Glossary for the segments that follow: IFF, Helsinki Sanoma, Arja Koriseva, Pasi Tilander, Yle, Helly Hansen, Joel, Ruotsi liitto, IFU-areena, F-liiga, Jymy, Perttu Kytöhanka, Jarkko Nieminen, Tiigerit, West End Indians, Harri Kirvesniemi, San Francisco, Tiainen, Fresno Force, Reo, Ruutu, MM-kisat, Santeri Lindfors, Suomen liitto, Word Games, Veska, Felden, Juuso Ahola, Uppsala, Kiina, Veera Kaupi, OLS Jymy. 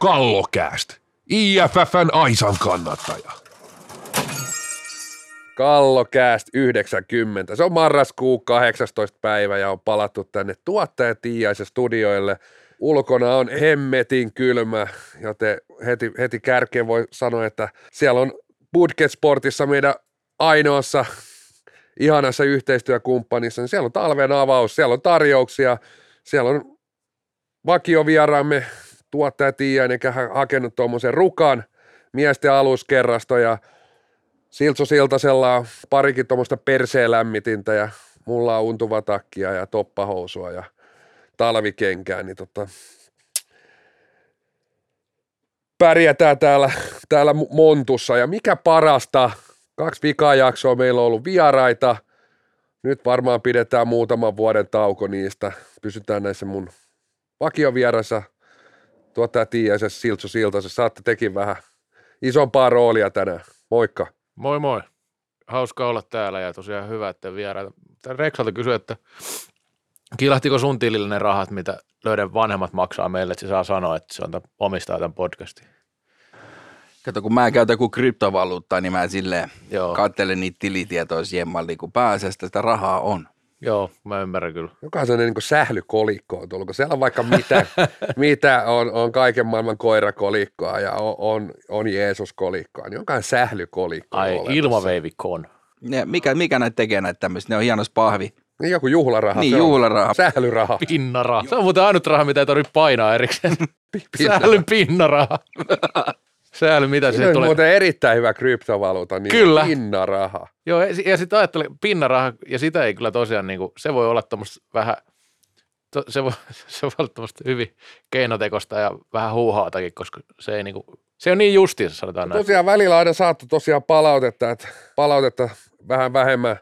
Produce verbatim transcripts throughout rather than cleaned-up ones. Kallokääst, I F F:n Aisan kannattaja. Kallokääst yhdeksänkymmentä. Se on marraskuun kahdeksastoista päivä ja on palattu tänne tuottaja Tiiaisen studioille. Ulkona on hemmetin kylmä, joten heti, heti kärkeen voi sanoa, että siellä on Budget Sportissa meidän ainoassa ihanassa yhteistyökumppanissa. Siellä on talven avaus, siellä on tarjouksia, siellä on vakiovieraamme tuottaja Tiiainen, joka on hakenut tuommoisen rukan miesten aluskerrasto ja Siltsu Siltasella on parikin tuommoista perseelämmitintä ja mulla on untuvatakia ja toppahousua ja talvikenkää, niin tota, pärjätään täällä, täällä Montussa. Ja mikä parasta, kaksi vikaa jaksoa meillä on ollut vieraita, nyt varmaan pidetään muutaman vuoden tauko niistä, pysytään näissä mun vakiovierassa, tuottaja Tiiaisessa, Siltsu Siltasessa, saatte tekin vähän isompaa roolia tänään, moikka. Moi moi, hauska olla täällä ja tosiaan hyvä, että vieraita. Reksalta kysyi, että kiilahtiko sun tilille ne rahat, mitä löydän vanhemmat maksaa meille, että se saa sanoa, että se on tämän, omistaa tämän podcastin. Kato, kun mä käytän kuin kryptovaluuttaa, niin mä silleen Joo. katselen niitä tilitietoja siihen malliin, kun pääasiassa sitä rahaa on. Joo, mä ymmärrän kyllä. Jokaisen niin sählykolikko on tullut, kun siellä on vaikka mitä, mitä on, on kaiken maailman koirakolikkoa ja on, on, on Jeesus-kolikkoa, niin onkaan sählykolikko. Ai, ilmaveivikko on. Ne, mikä, mikä näitä tekee näitä tämmöistä? Ne on hienossa pahvi. Niin joku juhlaraha. Niin, juhlaraha. Sählyraha. Pinnaraha. Se on muuten ainut raha, mitä ei tarvitse painaa erikseen. Pinnaraha. Sählyn pinnaraha. Sähly, mitä se tulee? Se on muuten erittäin hyvä kryptovaluuta, niin kyllä. Pinnaraha. Joo, ja sitten ajattelin, pinnaraha, ja sitä ei kyllä tosiaan, niin kuin, se voi olla tuommoista vähän, to, se, voi, se voi olla tuommoista hyvin keinotekosta ja vähän huuhaatakin, koska se ei niin kuin, se on niin justiinsa, sanotaan näin. Tosiaan välillä aina saattu tosiaan palautetta, että palautetta vähän vähemmän,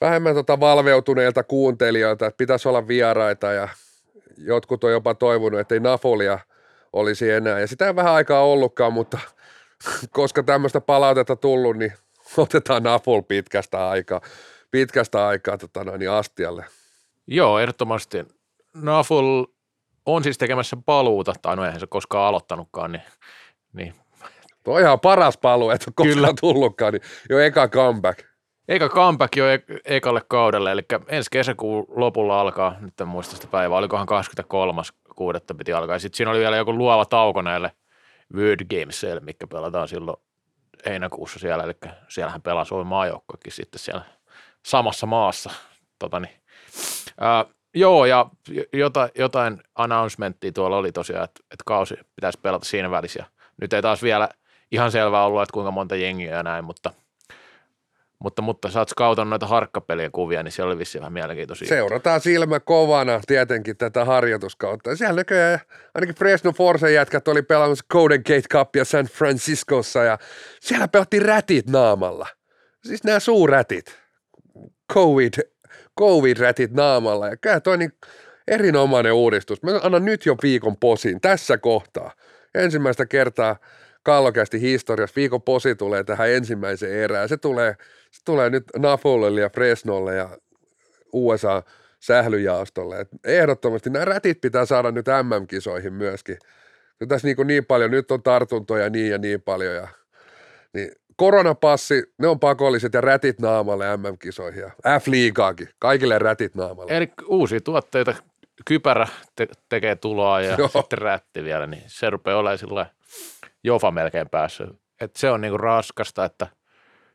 vähemmän tota valveutuneilta kuuntelijoilta, että pitäisi olla vieraita ja jotkut on jopa toivonut, että ei Nafulia olisi enää. Ja sitä ei vähän aikaa ollutkaan, mutta koska tämmöistä palautetta tullut, niin otetaan Naful pitkästä aikaa, pitkästä aikaa tota noin, astialle. Joo, ehdottomasti. Naful on siis tekemässä paluuta, tai no eihän se koskaan aloittanutkaan, niin... niin. Tuo on ihan paras paluu, että on koskaan tullutkaan, niin jo eka comeback. Eikä comeback jo e- ekalle kaudelle, eli ensi kesäkuun lopulla alkaa, nyt en muista sitä päivää, olikohan kaksikymmentäkolmas kuudetta piti alkaa. Sitten siinä oli vielä joku luova tauko näille Word Gamesille, mikä pelataan silloin heinäkuussa siellä, eli siellähän pelaa Suomen maajoukkoakin sitten siellä samassa maassa. Totani. Ää, joo, ja jotain, jotain announcementtia tuolla oli tosiaan, että, että kausi pitäisi pelata siinä välissä. Nyt ei taas vielä ihan selvää ollut, että kuinka monta jengiä ja näin, mutta... Mutta, mutta sä oot skautannut noita harkkapelien kuvia, niin siellä oli vissiin vähän mielenkiintoisia. Seurataan silmä kovana tietenkin tätä harjoituskautta. Siellä näköjään ainakin Fresno Forcen jätkät oli pelaamassa Golden Gate Cupia San Franciscossa ja siellä pelattiin rätit naamalla. Siis nämä suurrätit, COVID, COVID-rätit naamalla ja kyllä toi niin erinomainen uudistus. Mä annan nyt jo viikon posin tässä kohtaa. Ensimmäistä kertaa Kallokästi historiassa viikon posi tulee tähän ensimmäiseen erään. Se tulee, se tulee nyt Nafulle ja Fresnolle ja U S A-sählyjaostolle. Et ehdottomasti nämä rätit pitää saada nyt M M-kisoihin myöskin. Ja tässä niin, niin paljon, nyt on tartuntoja niin ja niin paljon. Ja, niin koronapassi, ne on pakolliset ja rätit naamalle M M-kisoihin ja F-liigaakin. Kaikille rätit naamalle. Eli uusia tuotteita, kypärä te- tekee tuloa ja Joo. sitten rätti vielä, niin se rupeaa olemaan sillä Jofa melkein päässyt. Et se on niinku raskasta, että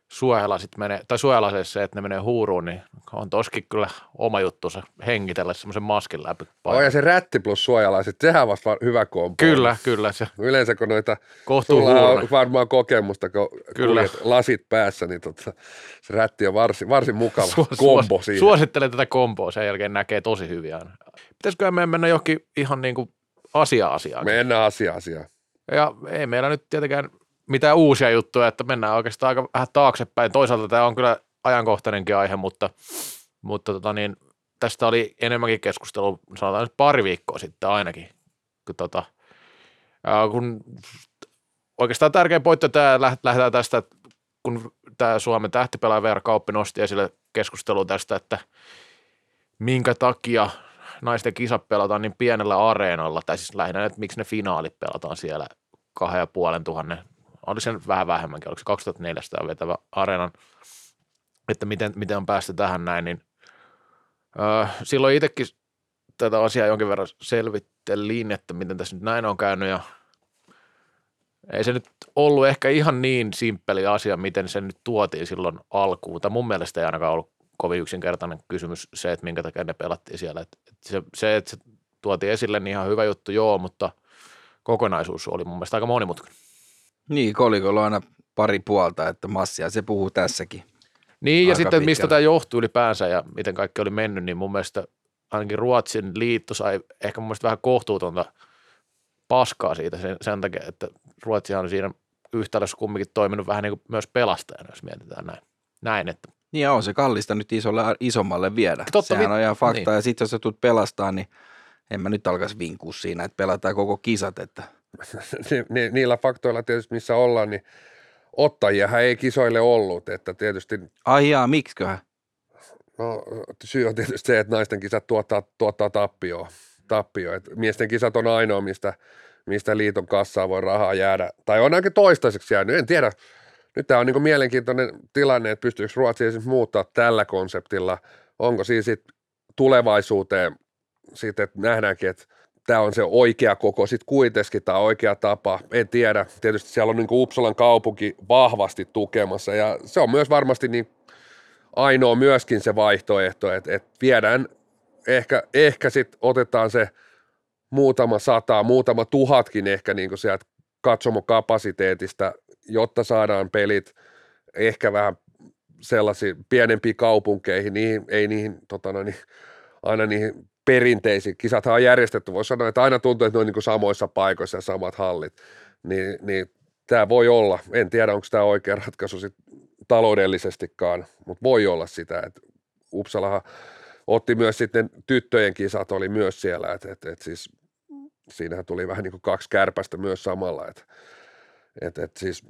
suojalasit menee, tai suojalaseissa se, että ne menee huuruun, niin on toskin kyllä oma juttunsa hengitellä semmoisen maskin läpi. Oh, ja se rätti plus suojalasit, sehän vasta hyvä kompo. Kyllä, kyllä. Se. Yleensä kun noita, kohtuu sulla huuruna. On varmaan kokemusta, kun kuljet lasit päässä, niin totta, se rätti on varsin, varsin mukava suos, kompo siihen. Suosittelen tätä kompoa, sen jälkeen näkee tosi hyviä. Pitäisikö meidän mennä johonkin ihan niinku asia-asiaan? Mennään asia-asiaan. Ja ei meillä nyt tietenkään mitään uusia juttuja, että mennään oikeastaan aika vähän taaksepäin. Toisaalta tämä on kyllä ajankohtainenkin aihe, mutta, mutta tota niin, tästä oli enemmänkin keskustelua, sanotaan nyt pari viikkoa sitten ainakin. Kun tota, ää, kun oikeastaan tärkein pointti tämä, lähdetään tästä, kun tämä Suomen tähtipelaaja Veera Kaupi nosti esille keskustelua tästä, että minkä takia naisten kisat pelataan niin pienellä areenalla, tai siis lähinnä, että miksi ne finaalit pelataan siellä kahden ja puolen tuhannen, oli se vähän vähemmänkin, oliko se kaksituhattaneljäsataa vetävä areenan, että miten, miten on päästy tähän näin, niin öö, silloin itsekin tätä asiaa jonkin verran selvittelin, että miten tässä nyt näin on käynyt, ja ei se nyt ollut ehkä ihan niin simppeli asia, miten se nyt tuotiin silloin alkuun, tai mun mielestä ei ainakaan ollut kovin yksinkertainen kysymys se, että minkä takia ne pelattiin siellä. Et, et se, se, että se tuotiin esille, niin ihan hyvä juttu, joo, mutta kokonaisuus oli mun mielestä aika monimutkainen. Niin, kolikolla on aina pari puolta, että massia se puhuu tässäkin. Niin, ja sitten pitkälle. Mistä tämä johtui ylipäänsä ja miten kaikki oli mennyt, niin mun mielestä ainakin Ruotsin liitto sai ehkä mun mielestä vähän kohtuutonta paskaa siitä sen, sen takia, että Ruotsihan on siinä yhtälössä kumminkin toiminut vähän niin kuin myös pelastajana, jos mietitään näin, näin että niin on se kallista nyt isolle, isommalle viedä. Totta Sehän vi- on ihan fakta. Niin. Ja sitten jos sä tulet pelastaa, niin en mä nyt alkaisi vinkua siinä, että pelataan koko kisat. Että. Ni- niillä faktoilla tietysti, missä ollaan, niin ottajiahan ei kisoille ollut. Että tietysti. Ai jaa, miksiköhän? No syy on tietysti se, että naisten kisat tuottaa, tuottaa tappioon. Tappio. Miesten kisat on ainoa, mistä, mistä liiton kassaa voi rahaa jäädä. Tai on ainakin toistaiseksi jäänyt, en tiedä. Nyt tämä on niin mielenkiintoinen tilanne, että pystyykö Ruotsi esimerkiksi muuttaa tällä konseptilla. Onko siinä sitten tulevaisuuteen, sit, että nähdäänkin, että tämä on se oikea koko, sitten kuitenkin tämä oikea tapa, en tiedä. Tietysti siellä on niin Uppsalan kaupunki vahvasti tukemassa ja se on myös varmasti niin ainoa myöskin se vaihtoehto, että, että viedään, ehkä, ehkä sitten otetaan se muutama sata, muutama tuhatkin ehkä niin sieltä katsomokapasiteetista, jotta saadaan pelit ehkä vähän sellaisiin pienempiin kaupunkeihin, niihin, ei niihin, totana, niin, aina niihin perinteisiin. Kisathan on järjestetty, voisi sanoa, että aina tuntuu, että ne on niin samoissa paikoissa ja samat hallit. Niin, niin tämä voi olla, en tiedä onko tämä oikea ratkaisu sit taloudellisestikaan, mutta voi olla sitä, että Uppsalahan otti myös sitten, tyttöjen kisat oli myös siellä, että et, et siis siinähän tuli vähän niin kuin kaksi kärpästä myös samalla, että Et, et siis,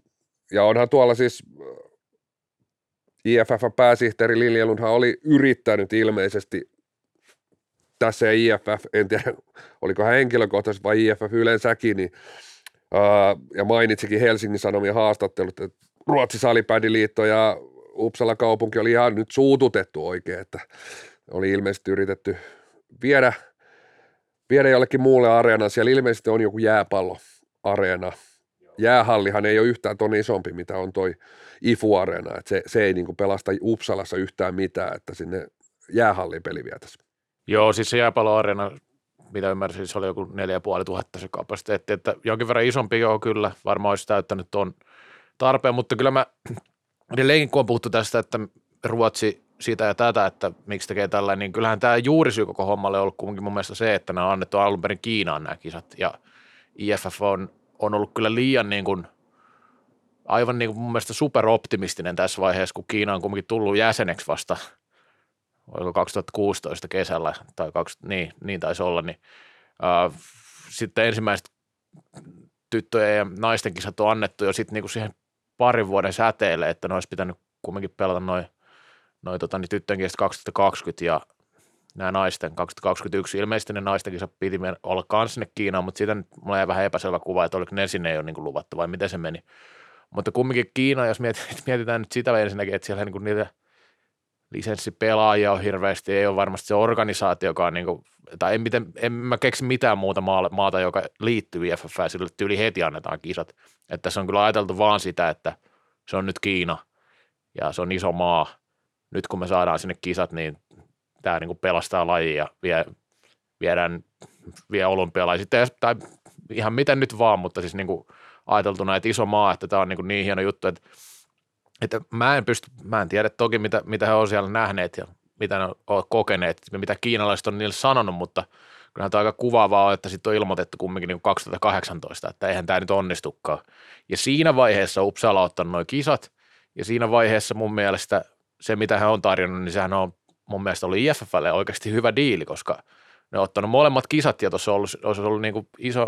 ja onhan tuolla siis I F F-pääsihteeri Liljelundhan oli yrittänyt ilmeisesti, tässä I F F, en tiedä oliko hän henkilökohtaisesti vai I F F yleensäkin, niin, ää, ja mainitsikin Helsingin Sanomien haastattelut, että Ruotsin salibändiliitto ja Uppsala kaupunki oli ihan nyt suututettu oikein, että oli ilmeisesti yritetty viedä, viedä jollekin muulle areenaan, siellä ilmeisesti on joku jääpalloareena. Jäähallihan ei ole yhtään ton isompi, mitä on toi I F U-areena, että se, se ei niinku pelasta Uppsalassa yhtään mitään, että sinne jäähalliin peli vietäisi. Joo, siis se jääpalloareena, mitä ymmärsin, se oli joku neljä tuhatta viisisataa se kapasiteetti, että jonkin verran isompi joo kyllä, varmaan olisi täyttänyt ton tarpeen, mutta kyllä mä edelleenkin kun on puhuttu tästä, että Ruotsi sitä ja tätä, että miksi tekee tällainen, niin kyllähän tämä juurisyy koko hommalle on ollut kuitenkin mun mielestä se, että nämä on annettu alun perin Kiinaan nämä kisat ja I F F on on ollut kyllä liian niin kuin, aivan niin kuin mun mielestä superoptimistinen tässä vaiheessa, kun Kiina on kuitenkin tullut jäseneksi vasta, oliko kaksituhattakuusitoista kesällä, tai kaksikymmentä, niin, niin taisi olla, niin äh, sitten ensimmäiset tyttöjen ja naisten kisat on annettu jo sitten niin kuin siihen parin vuoden säteelle, että ne olisi pitänyt kuitenkin pelata noin noi, tota, niin tyttöjen kisat kaksituhattakaksikymmentä ja nämä naisten kaksituhattakaksikymmentäyksi. Ilmeisesti ne naisten kisat piti olla kans sinne Kiinaan, mutta siitä nyt mulla jäi vähän epäselvä kuva, että oliko ne sinne ei ole niin kuin luvattu vai miten se meni. Mutta kumminkin Kiina, jos mietitään nyt sitä ensinnäkin, että siellä niin kuin niitä lisenssipelaajia on hirveästi, ei ole varmasti se organisaatio, joka on niin kuin, tai en, miten, en mä keksi mitään muuta maata, joka liittyy I F F:ään, sillä tyyli heti annetaan kisat. Että tässä on kyllä ajateltu vaan sitä, että se on nyt Kiina ja se on iso maa. Nyt kun me saadaan sinne kisat, niin tämä niin kuin pelastaa lajia ja vie, viedään, vie olympialaiset, tai ihan miten nyt vaan, mutta siis niin kuin ajateltuna, että iso maa, että tämä on niin kuin niin hieno juttu, että, että mä en pysty, mä en tiedä toki, mitä, mitä he on siellä nähneet ja mitä ne on kokeneet, mitä kiinalaiset on niille sanonut, mutta kyllähän tämä on aika kuvaavaa, että sitten on ilmoitettu kumminkin niin kuin kaksituhattakahdeksantoista, että eihän tämä nyt onnistukaan. Ja siinä vaiheessa Uppsala on ottanut nuo kisat, ja siinä vaiheessa mun mielestä se, mitä hän on tarjonnut, niin sehän on mun mielestä oli I F F:lle oikeasti hyvä diili, koska ne on ottanut molemmat kisat ja tuossa olisi ollut, ollut niin kuin iso,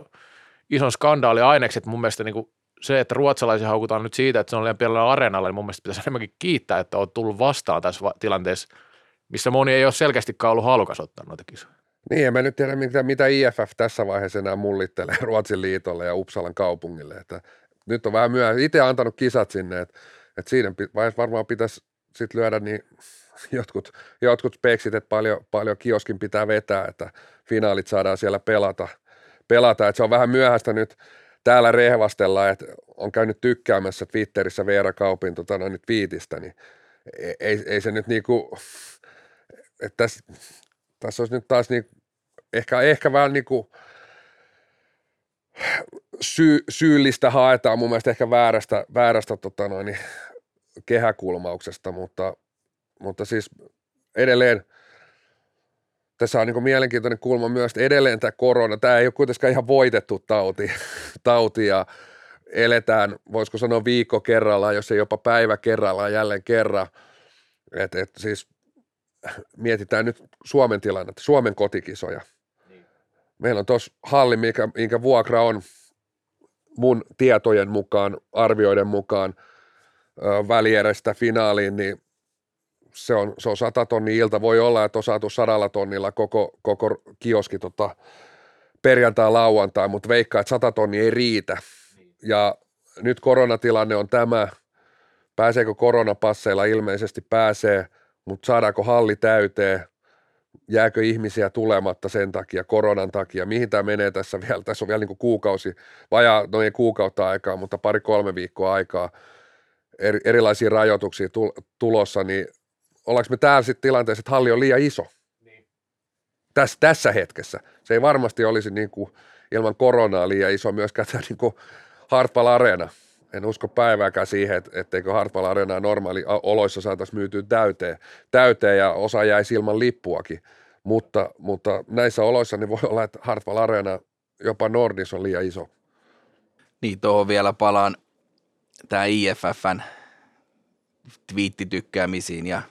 ison skandaali aineeksi, että mun mielestä niin kuin se, että ruotsalaisia haukutaan nyt siitä, että se on liian pienellä areenalla, niin mun mielestä pitäisi enemmänkin kiittää, että on tullut vastaan tässä tilanteessa, missä moni ei ole selkeästikään ollut halukas ottaa noita kisoja. Niin, en mä nyt tiedä, mitä, mitä I F F tässä vaiheessa enää mullittelee Ruotsin liitolle ja Uppsalan kaupungille. Että nyt on vähän myöhemmin, itse antanut kisat sinne, että, että siinä vaiheessa varmaan pitäisi sitten lyödä niin jotkut, jotkut speksit, että paljon, paljon kioskin pitää vetää, että finaalit saadaan siellä pelata. pelata. Että se on vähän myöhäistä nyt täällä rehvastellaan, että on käynyt tykkäämässä Twitterissä Veera Kaupin tota, no, nyt viitistä, niin ei, ei se nyt niinku, että tässä, tässä olisi nyt taas niin, ehkä, ehkä vähän niinku syy, syyllistä haetaan mun mielestä ehkä väärästä, väärästä tota, no, niin, kehäkulmauksesta, mutta, mutta siis edelleen tässä on niin kuin mielenkiintoinen kulma myös, edelleen tämä korona, tämä ei ole kuitenkaan ihan voitettu tauti, tauti ja eletään, voisiko sanoa viikko kerrallaan, jos ei jopa päivä kerrallaan jälleen kerran, että et, siis mietitään nyt Suomen tilannetta, Suomen kotikisoja. Niin. Meillä on tuossa halli, mikä, minkä vuokra on mun tietojen mukaan, arvioiden mukaan välierästä finaaliin, niin se on, se on sata tonnia ilta. Voi olla, että on saatu sadalla tonnilla koko, koko kioski tota, perjantai-lauantai, mutta veikkaa, että sata tonnia ei riitä. Ja nyt koronatilanne on tämä. Pääseekö koronapasseilla? Ilmeisesti pääsee, mutta saadaanko halli täyteen? Jääkö ihmisiä tulematta sen takia, koronan takia? Mihin tämä menee tässä vielä? Tässä on vielä niin kuin kuukausi, vajaa noin kuukautta aikaa, mutta pari-kolme viikkoa aikaa. Eri, erilaisia rajoituksia tul, tulossa, niin ollaanko me täällä sitten tilanteessa, että halli on liian iso niin. Täs, tässä hetkessä. Se ei varmasti olisi niin kuin ilman koronaa liian iso myöskään tämä niin kuin Hartwall Arena. En usko päivääkään siihen, et, etteikö Hartwall Arena normaali oloissa saataisiin myytyä täyteen, täyteen ja osa jäisi ilman lippuakin. Mutta, mutta näissä oloissa niin voi olla, että Hartwall Arena jopa Nordis on liian iso. Niin, tuohon vielä palaan tämä I F F:n twiittitykkäämisiin ja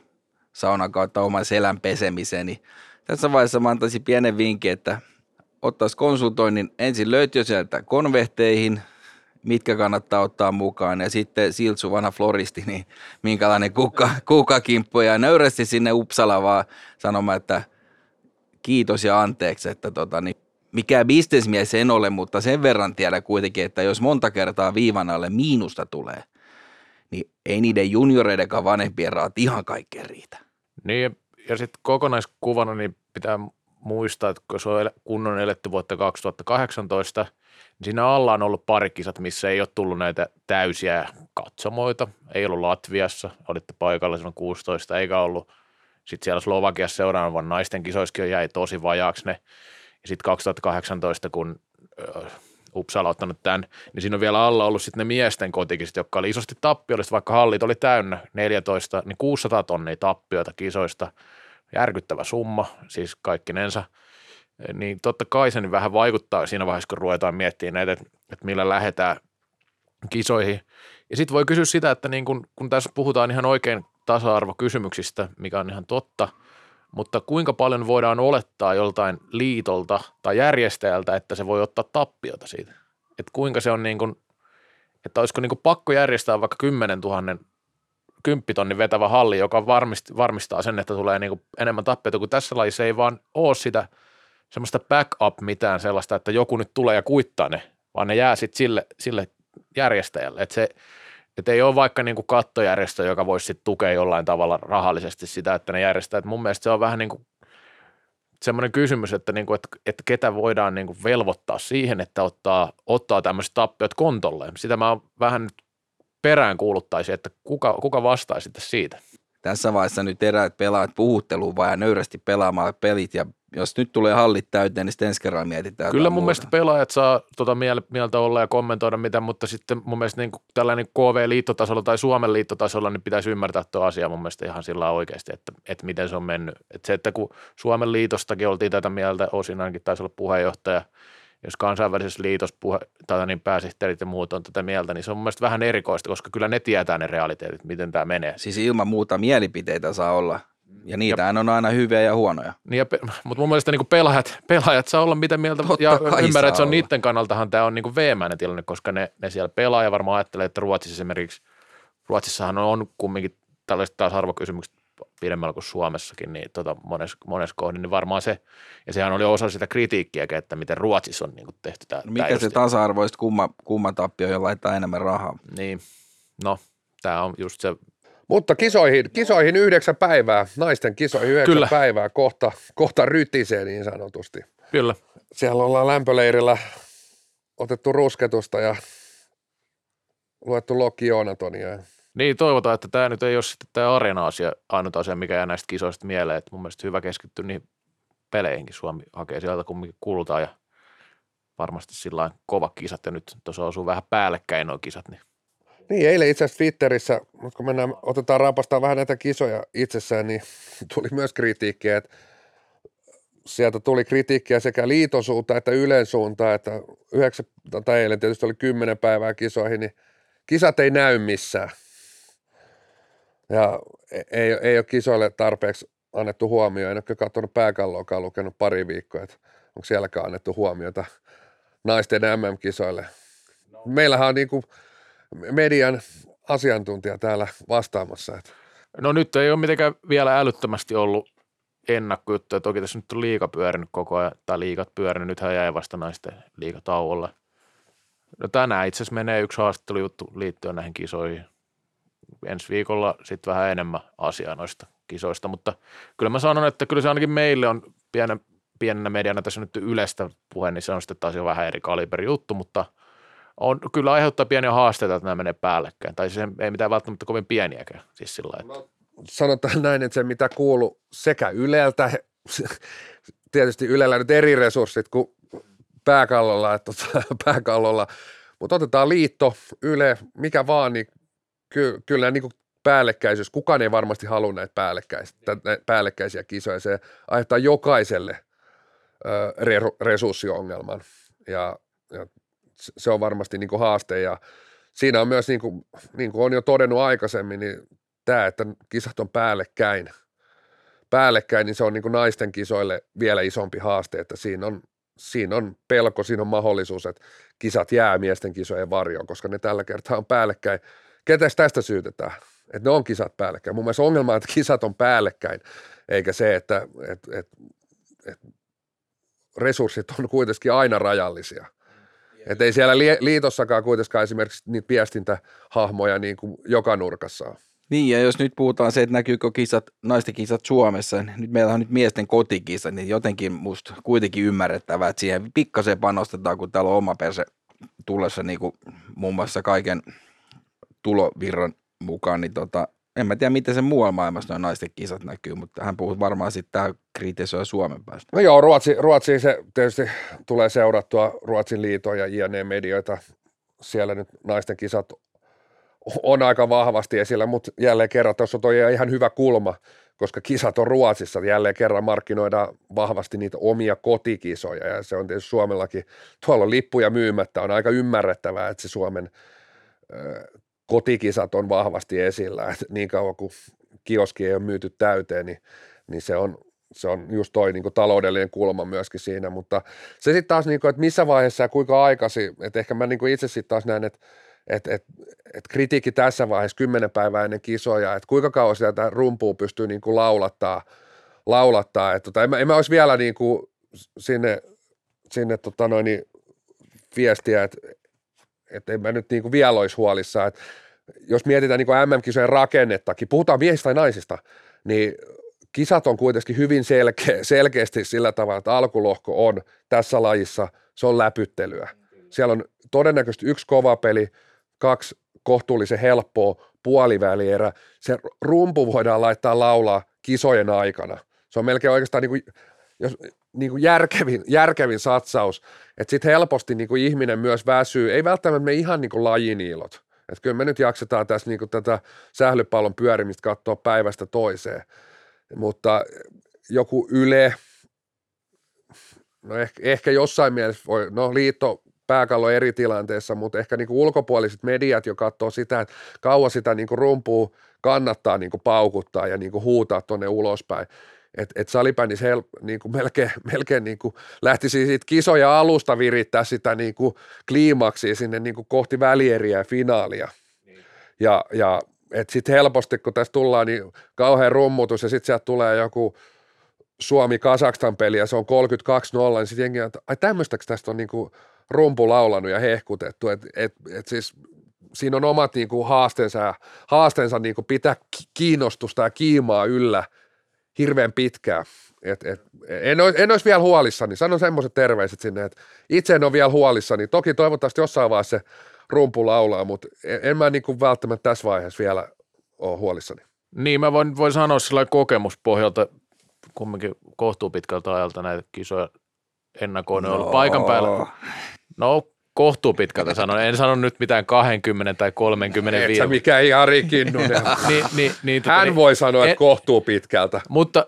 saunan kautta oman selän pesemiseen, niin tässä vaiheessa mä antaisin pienen vinkin, että ottaisi konsultoinnin ensin löytyy sieltä konvehteihin, mitkä kannattaa ottaa mukaan, ja sitten Siltsu, vanha floristi, niin minkälainen kukka, kukkakimppu, ja nöyrästi sinne Uppsala vaan sanomaan, että kiitos ja anteeksi, että tota niin. Mikään bisnesmies en ole, mutta sen verran tiedän kuitenkin, että jos monta kertaa viivan alle miinusta tulee, niin ei niiden junioreidenkaan vanhempien raat ihan kaikkeen riitä. Niin, ja sitten kokonaiskuvana niin pitää muistaa, että kun se on kunnon eletty vuotta kaksituhattakahdeksantoista, niin siinä alla on ollut pari kisat, missä ei ole tullut näitä täysiä katsomoita. Ei ollut Latviassa, olitte paikalla silloin kuusitoista, eikä ollut. Sitten siellä Slovakiassa seuraavan naisten kisoissakin jäi tosi vajaaksi ne. Sitten kaksituhattakahdeksantoista, kun Uppsala ottanut tämän, niin siinä on vielä alla ollut sitten ne miesten kotikiset, jotka oli isosti tappiollista, vaikka hallit oli täynnä neljätoista, niin kuusisataa tonnia tappioita kisoista. Järkyttävä summa, siis kaikkinensa. Niin totta kai se vähän vaikuttaa siinä vaiheessa, kun ruvetaan miettimään näitä, että millä lähdetään kisoihin. Ja sitten voi kysyä sitä, että niin kun, kun tässä puhutaan ihan oikein tasa-arvokysymyksistä, mikä on ihan totta, mutta kuinka paljon voidaan olettaa joltain liitolta tai järjestäjältä, että se voi ottaa tappiota siitä? Että kuinka se on niin kuin, että olisiko niin kuin pakko järjestää vaikka kymmenentuhannen, kymppitonnin vetävä halli, joka varmistaa sen, että tulee niin kuin enemmän tappiota, kun tässä lajissa ei vaan ole sitä semmoista backup mitään sellaista, että joku nyt tulee ja kuittaa ne, vaan ne jää sitten sille, sille järjestäjälle, että se että ei ole vaikka niin kuin kattojärjestö, joka voisi sitten tukea jollain tavalla rahallisesti sitä, että ne järjestää. Että mun mielestä se on vähän niin kuin semmoinen kysymys, että, niin kuin, että, että ketä voidaan niin kuin velvoittaa siihen, että ottaa, ottaa tämmöiset tappiot kontolleen. Sitä mä vähän nyt perään kuuluttaisin, että kuka, kuka vastaisi sitten siitä. Tässä vaiheessa nyt eräät pelaat puhutteluun vaan ja nöyrästi pelaamaan pelit ja jos nyt tulee hallit täyteen, niin sitten ensi kerralla mietitään. Kyllä mun muuta. Mielestä pelaajat saa tuota mieltä olla ja kommentoida mitä, mutta sitten mun mielestä niin tällainen K V-liittotasolla tai Suomen liittotasolla niin pitäisi ymmärtää tuo asia mun mielestä ihan sillä oikeasti, että, että miten se on mennyt. Että se, että kun Suomen liitostakin oltiin tätä mieltä, osin ainakin taisi olla puheenjohtaja, jos kansainvälisessä liitossa puhe, tai niin pääsihteerit ja muut on tätä mieltä, niin se on mun mielestä vähän erikoista, koska kyllä ne tietää ne realiteetit, miten tämä menee. Siis ilman muuta mielipiteitä saa olla. Ja niitä on aina hyviä ja huonoja. Niin ja, mutta mun mielestä niin kuin pelaajat, pelaajat saa olla mitä mieltä, totta ja ymmärrät, että se on niiden kannaltahan tämä on niin kuin veemäinen tilanne, koska ne, ne siellä pelaa ja varmaan ajattelee, että Ruotsissa esimerkiksi, Ruotsissahan on kumminkin tällaiset taas arvokysymykset pidemmällä kuin Suomessakin, niin tota monessa mones kohdassa, niin varmaan se, ja sehän oli osa sitä kritiikkiäkin, että miten Ruotsissa on niin tehty tämä. No mikä tää se tasa-arvoista kumma, kumma tappio, jolla laittaa enemmän rahaa? Niin, no tämä on just se. Mutta kisoihin, kisoihin yhdeksän päivää, naisten kisoihin yhdeksän Kyllä. päivää, kohta, kohta rytisee niin sanotusti. Kyllä. Siellä ollaan lämpöleirillä otettu rusketusta ja luettu Lokionatonia. Niin, toivotaan, että tämä nyt ei ole sitten tämä areena-asia, ainut asia, mikä jää näistä kisoista mieleen. Että mun mielestä hyvä keskittyä niihin peleihinkin. Suomi hakee sieltä kumminkin kultaa ja varmasti sillä kova kisat. Ja nyt tuossa osuu vähän päällekkäin nuo kisat. Niin, niin eilen itse asiassa Twitterissä, kun mennään, otetaan raapastaan vähän näitä kisoja itsessään, niin tuli myös kritiikkiä. Että sieltä tuli kritiikkiä sekä liiton suuntaan että Ylen suuntaan. Että yhdeksän, tai eilen tietysti oli kymmenen päivää kisoihin, niin kisat ei näy missään. Ja ei, ei ole kisoille tarpeeksi annettu huomioon. En ole kyllä katsonut pääkalloakaan, lukenut pari viikkoa, että onko sielläkään annettu huomiota naisten M M-kisoille. Meillähän on niin kuin median asiantuntija täällä vastaamassa. Että. No nyt ei ole mitenkään vielä älyttömästi ollut ennakkojuttuja. Toki tässä nyt on liiga pyörinyt koko ajan, tai liigat pyörinyt. Nythän jäi vasta naisten liigatauolle. No tänään itse asiassa menee yksi haastattelujuttu liittyen näihin kisoihin. Ensi viikolla sitten vähän enemmän asiaa noista kisoista, mutta kyllä mä sanon, että kyllä se ainakin meille on pienen, pienenä mediana tässä nyt Ylestä puhe, niin se on sitten taas jo vähän eri kaliberi juttu, mutta on, kyllä aiheuttaa pieniä haasteita, että nämä menee päällekkäin, tai se ei mitään välttämättä kovin pieniäkään, siis sillä että. No, sanotaan näin, että se mitä kuuluu sekä Yleltä, tietysti Ylellä nyt eri resurssit kuin pääkallolla, että pääkallolla, mutta otetaan liitto, Yle, mikä vaan, niin Ky- kyllä niin kuin päällekkäisyys, kukaan ei varmasti halua näitä päällekkäis- näitä päällekkäisiä kisoja, se aiheuttaa jokaiselle ö, re- resurssiongelman ja, ja se on varmasti niin kuin haaste ja siinä on myös, niin kuin, niin kuin on jo todennut aikaisemmin, niin tämä, että kisat on päällekkäin, päällekkäin niin se on niin kuin naisten kisoille vielä isompi haaste, että siinä on, siinä on pelko, siinä on mahdollisuus, että kisat jää miesten kisojen varjoon, koska ne tällä kertaa on päällekkäin. Ketäs tästä syytetään, että ne on kisat päällekkäin? Mun mielestä ongelma on, että kisat on päällekkäin, eikä se, että et, et, et resurssit on kuitenkin aina rajallisia. Että ei siellä liitossakaan kuitenkaan esimerkiksi niitä viestintähahmoja niin kuin joka nurkassa on. Niin, ja jos nyt puhutaan se, että näkyykö kisat, naisten kisat Suomessa, niin nyt meillä on nyt miesten kotikisa, niin jotenkin musta kuitenkin ymmärrettävää, että siihen pikkasen panostetaan, kun täällä on oma perse tullessa niin kuin muun muassa kaiken tulovirran mukaan, niin tota, en mä tiedä, miten se muualla maailmassa nuo naisten kisat näkyy, mutta hän puhuu varmaan sitten tämä kritisoi Suomen päästä. No joo, Ruotsi, Ruotsiin se tietysti tulee seurattua Ruotsin liiton ja I N E-medioita. Siellä nyt naisten kisat on aika vahvasti esillä, mutta jälleen kerran tuossa on ihan hyvä kulma, koska kisat on Ruotsissa. Jälleen kerran markkinoidaan vahvasti niitä omia kotikisoja ja se on tietysti Suomellakin. Tuolla on lippuja myymättä, on aika ymmärrettävää, että se Suomen kotikisat on vahvasti esillä, että niin kauan kuin kioski ei ole myyty täyteen, niin, niin se, on, se on just toi niin kuin taloudellinen kulma myöskin siinä, mutta se sitten taas, niin kuin, että missä vaiheessa ja kuinka aikaisin, että ehkä mä niin kuin itse sitten taas näen, että, että, että, että kritiikki tässä vaiheessa kymmenen päivää ennen kisoja, että kuinka kauan sieltä rumpua pystyy niin kuin laulattaa, laulattaa, että tota, en, mä, en mä olisi vielä niin kuin sinne, sinne tota noin, viestiä, että että en mä nyt niinku vielä olisi huolissaan, että jos mietitään niinku M M-kisojen rakennettakin, puhutaan miehistä tai naisista, niin kisat on kuitenkin hyvin selkeä, selkeästi sillä tavalla, että alkulohko on tässä lajissa, se on läpyttelyä. Siellä on todennäköisesti yksi kova peli, kaksi kohtuullisen helppoa, puolivälierä. Se rumpu voidaan laittaa laulaa kisojen aikana. Se on melkein oikeastaan niinku, jos, niinku järkevin, järkevin satsaus. Että sitten helposti niinku ihminen myös väsyy, ei välttämättä me ihan niinku lajiniilot. Että kyllä me nyt jaksetaan tässä niinku tätä sählypallon pyörimistä katsoa päivästä toiseen. Mutta joku Yle, no ehkä, ehkä jossain mielessä voi, no liitto, pääkallo eri tilanteessa, mutta ehkä niinku ulkopuoliset mediat jo katsoo sitä, että kauan sitä niinku rumpua kannattaa niinku paukuttaa ja niinku huutaa tuonne ulospäin. Että et salibändissä hel, niin kuin melkein, melkein niin kuin lähtisi siitä kisoja alusta virittää sitä niin kuin kliimaksia sinne niin kuin kohti välieriä ja finaalia. Niin. Ja, ja että sitten helposti, kun tässä tullaan, niin kauhean rummutus, ja sitten sieltä tulee joku Suomi-Kazakstan peli, ja se on kolmekymmentäkaksi nolla, niin sitten jengi on, ai tämmöistäkö tästä on niinku rumpu laulanut ja hehkutettu, että et, et siis siinä on omat niinku haasteensa, haasteensa niinku pitää kiinnostusta ja kiimaa yllä hirveän pitkään. Et, et, en, ois, en ois vielä huolissani, sanon semmoiset terveiset sinne, että itse en ole vielä huolissani, toki toivottavasti jossain vaiheessa se rumpu laulaa, mutta en, en mä niinku välttämättä tässä vaiheessa vielä ole huolissani. Niin, mä voin, voin sanoa sillä kokemuspohjalta, kumminkin kohtuu pitkältä ajalta näitä kisoja ennakoin no. ollut paikan päällä. No, kohtuu pitkältä sanon, en sano nyt mitään kaksikymmentä tai kolmekymmentä viikkoa. Et sä mikään ihan rikinnunen. niin, niin, niin, Hän niin, voi sanoa, että kohtuu pitkältä. Mutta,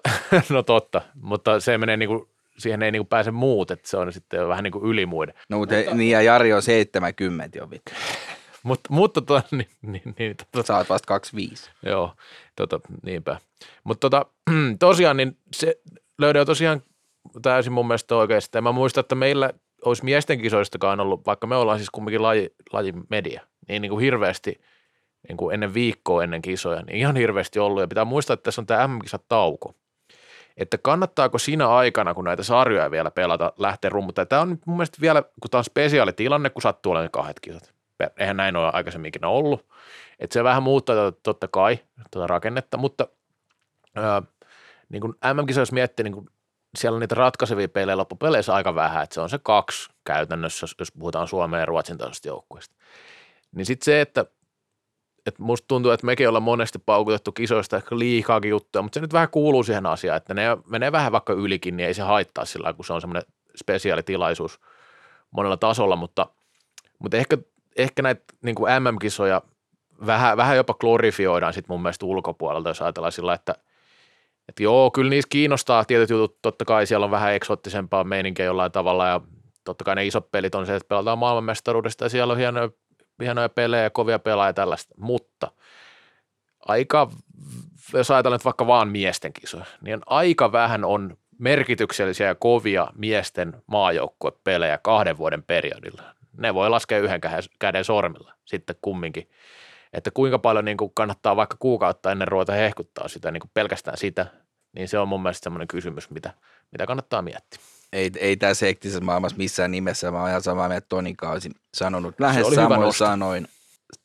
no totta, mutta se menee niin kuin, siihen ei niin kuin pääse muut, että se on sitten vähän niin kuin yli muiden. No mutta, mutta niin ja Jari on seitsemänkymmentä jo vittu. Mut, mutta tota, niin, niin, niin. Tota, sä oot vasta kaksikymmentäviisi. Joo, tota, niinpä. Mutta tota, tosiaan, niin se löydö on tosiaan täysin mun mielestä oikeasti. Ja mä muistan, että meillä olisi miesten kisoistakaan ollut, vaikka me ollaan siis kumminkin laji, lajimedia, niin, niin kuin hirveästi niin kuin ennen viikkoa ennen kisoja, niin ihan hirveästi ollut. Ja pitää muistaa, että tässä on tämä M M-kisatauko. Että kannattaako siinä aikana, kun näitä sarjoja vielä pelata, lähteä rummuttamaan. Tämä on mun mielestä vielä, kun tämä on spesiaalitilanne, kun sattuu olemaan kahdet kisat. Eihän näin ole aikaisemminkin ollut. Että se vähän muuttaa totta kai tuota rakennetta, mutta ää, niin kuin M M-kisoja, jos miettii, niin kuin siellä on niitä ratkaisevia pelejä loppupeleissä aika vähän, että se on se kaksi käytännössä, jos puhutaan Suomen ja Ruotsin tasoista joukkueista. Niin sitten se, että, että musta tuntuu, että mekin ollaan monesti paukutettu kisoista ehkä liikaakin juttuja, mutta se nyt vähän kuuluu siihen asiaan, että ne menee vähän vaikka ylikin, niin ei se haittaa sillä lailla, kun se on semmoinen spesiaalitilaisuus monella tasolla, mutta, mutta ehkä Ehkä näitä niin kuin M M-kisoja vähän, vähän jopa glorifioidaan sitten mun mielestä ulkopuolelta, jos ajatellaan sillä, että, että joo, kyllä niissä kiinnostaa tietyt jutut, totta kai siellä on vähän eksoottisempaa meininkiä jollain tavalla ja totta kai ne isot pelit on se, että pelataan maailmanmestaruudesta ja siellä on hienoja, hienoja pelejä ja kovia pelaajia ja tällaista, mutta aika, jos ajatellaan vaikka vaan miesten kisoja, niin aika vähän on merkityksellisiä ja kovia miesten maajoukkuepelejä kahden vuoden periodilla. Ne voi laskea yhden käden sormilla sitten kumminkin, että kuinka paljon niin kuin kannattaa vaikka kuukautta ennen ruveta hehkuttaa sitä, niin kuin pelkästään sitä, niin se on mun mielestä semmoinen kysymys, mitä, mitä kannattaa miettiä. Ei, ei tässä hektisessä maailmassa missään nimessä, mä oon ihan samaa mieltä Tonikaan olisin sanonut, lähes samoin sanoin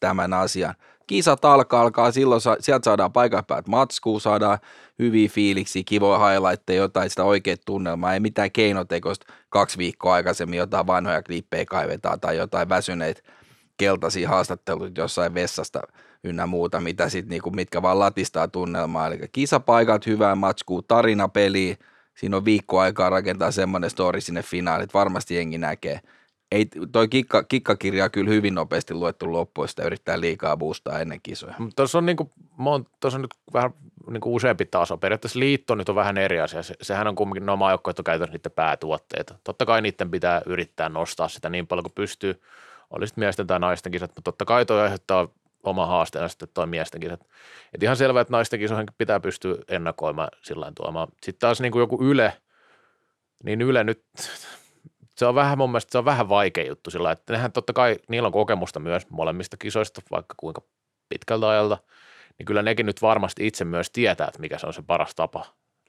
tämän asian. Kisat alkaa, alkaa silloin, sa- sieltä saadaan paikan päät matskuu, saadaan hyviä fiiliksi, kivoja highlightteja, jotain sitä oikeaa tunnelmaa, ei mitään keinotekoista kaksi viikkoa aikaisemmin, jotain vanhoja klippejä kaivetaan tai jotain väsyneitä keltaisia haastatteluita jossain vessasta ynnä muuta, mitä sit niinku, mitkä vaan latistaa tunnelmaa. Eli kisapaikat, hyvää matskuu, tarina peliä, siinä on viikko aikaa rakentaa semmoinen story sinne finaaliin, että varmasti jengi näkee. Ei, toi kikka, kikkakirja on kyllä hyvin nopeasti luettu loppuun, sitä yrittää liikaa boostaa ennen kisoja. Tuossa on, niinku, on nyt vähän niinku useampi taso. Periaatteessa liitto nyt on vähän eri asia. Se, sehän on kumminkin, no maajoukkoja, jotka käytännössä niiden päätuotteita. Totta kai niiden pitää yrittää nostaa sitä niin paljon kuin pystyy. Oli sitten miesten tai naisten kisat, mutta totta kai toi aiheuttaa oma haasteena sitten toi miesten kisat. Et ihan selvä, että naisten kisoihin pitää pystyä ennakoimaan sillain tuomaan. Sitten taas niinku joku Yle, niin Yle nyt... Se on vähän mun mielestä, se on vähän vaikea juttu sillä, että nehän totta kai, niillä on kokemusta myös molemmista kisoista, vaikka kuinka pitkältä ajalta, niin kyllä nekin nyt varmasti itse myös tietää, että mikä se on se paras tapa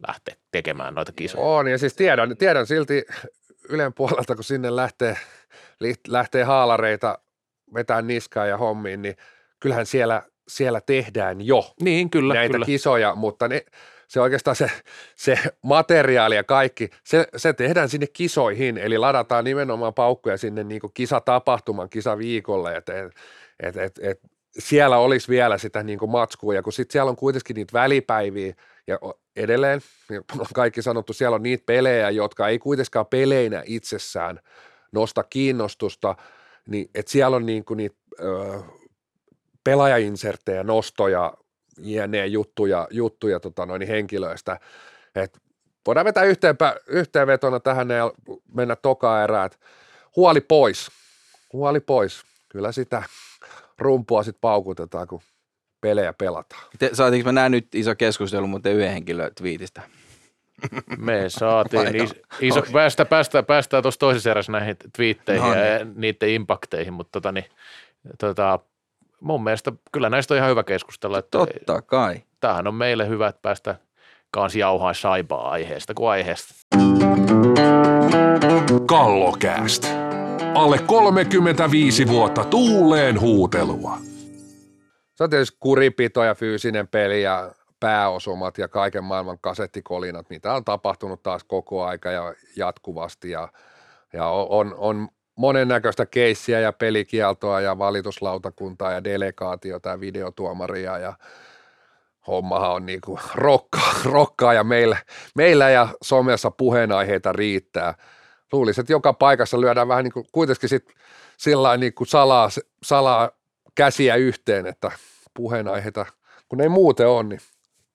lähteä tekemään noita kisoja. On ja siis tiedän, tiedän silti Ylen puolelta, kun sinne lähtee, lähtee haalareita vetään niskaan ja hommiin, niin kyllähän siellä, siellä tehdään jo niin, kyllä, näitä kyllä. kisoja, mutta ne... Se oikeastaan se, se materiaali ja kaikki, se, se tehdään sinne kisoihin, eli ladataan nimenomaan paukkuja sinne niin kuin kisatapahtuman, kisaviikolle, että et, et, et siellä olisi vielä sitä niin kuin matskua, ja kun sitten siellä on kuitenkin niitä välipäiviä, ja edelleen, on kaikki sanottu, siellä on niitä pelejä, jotka ei kuitenkaan peleinä itsessään nosta kiinnostusta, niin että siellä on niin kuin niitä öö, pelaajainserttejä, nostoja, jne. juttuja, juttuja tota noin, henkilöistä. Et voidaan vetää yhteenpä, yhteenvetona tähän ja mennä tokaan erään. Huoli pois, huoli pois. Kyllä sitä rumpua sitten paukutetaan, kun pelejä pelataan. Te, saatinko mä näen nyt iso keskustelu muuten yhden henkilön twiitistä? Me saatiin. Is, iso, okay. Päästään päästä, päästä tuossa toisessa erässä näihin twiitteihin no, ja niin. niiden impakteihin, mutta tota niin... Tota, mun mielestä kyllä näistä on ihan hyvä keskustella. Että totta kai. Tämähän on meille hyvä, että päästä kanssa jauhaa saipaa aiheesta kuin aiheesta. Kallokääst. Alle kolmekymmentäviisi vuotta tuuleen huutelua. Se on tietysti kuripito ja fyysinen peli ja pääosumat ja kaiken maailman kasettikolinat. Niitä on tapahtunut taas koko aika ja jatkuvasti ja, ja on, on monennäköistä keissiä ja pelikieltoa ja valituslautakuntaa ja delegaatiota ja videotuomaria ja hommahan on niin kuin rokkaa, rokkaa ja meillä, meillä ja somessa puheenaiheita riittää. Luulisin, että joka paikassa lyödään vähän niin kuin kuitenkin sit sillain niin kuin salaa, salaa käsiä yhteen, että puheenaiheita, kun ei muuten ole, niin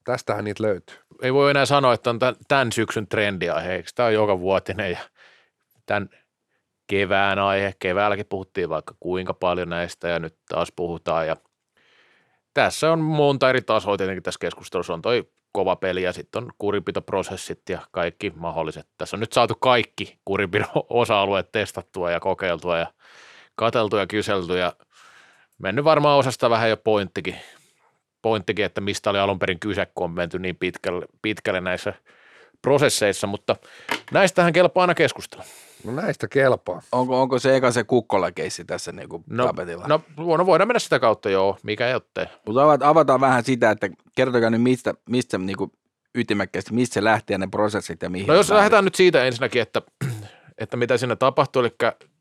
tästähän niitä löytyy. Ei voi enää sanoa, että on tämän syksyn trendiaiheeksi. Tämä on joka vuotinen ja tämän kevään aihe. Keväälläkin puhuttiin vaikka kuinka paljon näistä ja nyt taas puhutaan ja tässä on monta eri tasoa tietenkin tässä keskustelussa. On toi kova peli ja sitten on kurinpitoprosessit ja kaikki mahdolliset. Tässä on nyt saatu kaikki kurinpidon osa-alueet testattua ja kokeiltua ja katseltua ja kyseltua ja mennyt varmaan osasta vähän jo pointtikin, pointtikin että mistä oli alun perin kyse, kun on menty niin pitkälle, pitkälle näissä prosesseissa, mutta näistähän kelpaa aina keskustella. No näistä kelpaa. Onko, onko se eka se Kukkola-keissi tässä niin kuin no, tapetilla? No, no voidaan mennä sitä kautta, joo, mikä ei ottee. Mutta avataan vähän sitä, että kertokaa nyt mistä, mistä niin kuin ytimäkkästi, mistä se lähtee ne prosessit ja mihin. No jos lähdetään nyt siitä ensinnäkin, että, että mitä siinä tapahtui, eli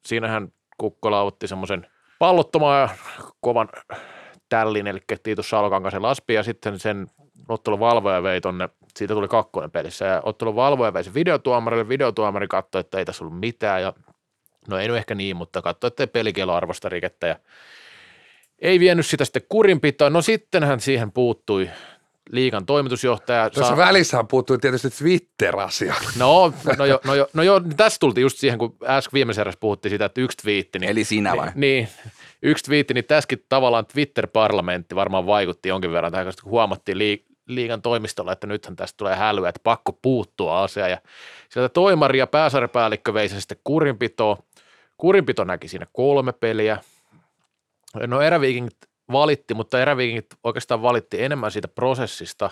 siinähän Kukkola otti semmoisen pallottoman ja kovan tällin, eli Tiitus Salokankasen laspi ja sitten sen ottelun valvoja vei tonne, siitä tuli kakkonen pelissä ja ottelun valvoja vei sen videotuomarille, videotuomari katsoi, että ei tässä ollut mitään ja no ei nyt ehkä niin, mutta katsoi, että ei pelikielon arvosta rikettä ja ei vienyt sitä sitten kurinpitoon, no sittenhän siihen puuttui liigan toimitusjohtaja. Tuossa Sa- välissähän puuttui tietysti Twitter-asia. No, no joo, no jo, no jo, niin tässä tultiin just siihen, kun äsken viimeisen eräs puhuttiin sitä, että yksi twiitti. Niin, eli sinä vai? Niin, yksi twiitti, niin tässäkin tavallaan Twitter-parlamentti varmaan vaikutti jonkin verran tähän, kun huomattiin liik- liigan toimistolla, että nythän tästä tulee hälyä, että pakko puuttua asiaan. Ja sieltä toimari ja pääsarjapäällikkö vei sen sitten kurinpitoon. Kurinpito näki siinä kolme peliä. No Eräviikingit valitti, mutta Eräviikingit oikeastaan valitti enemmän siitä prosessista,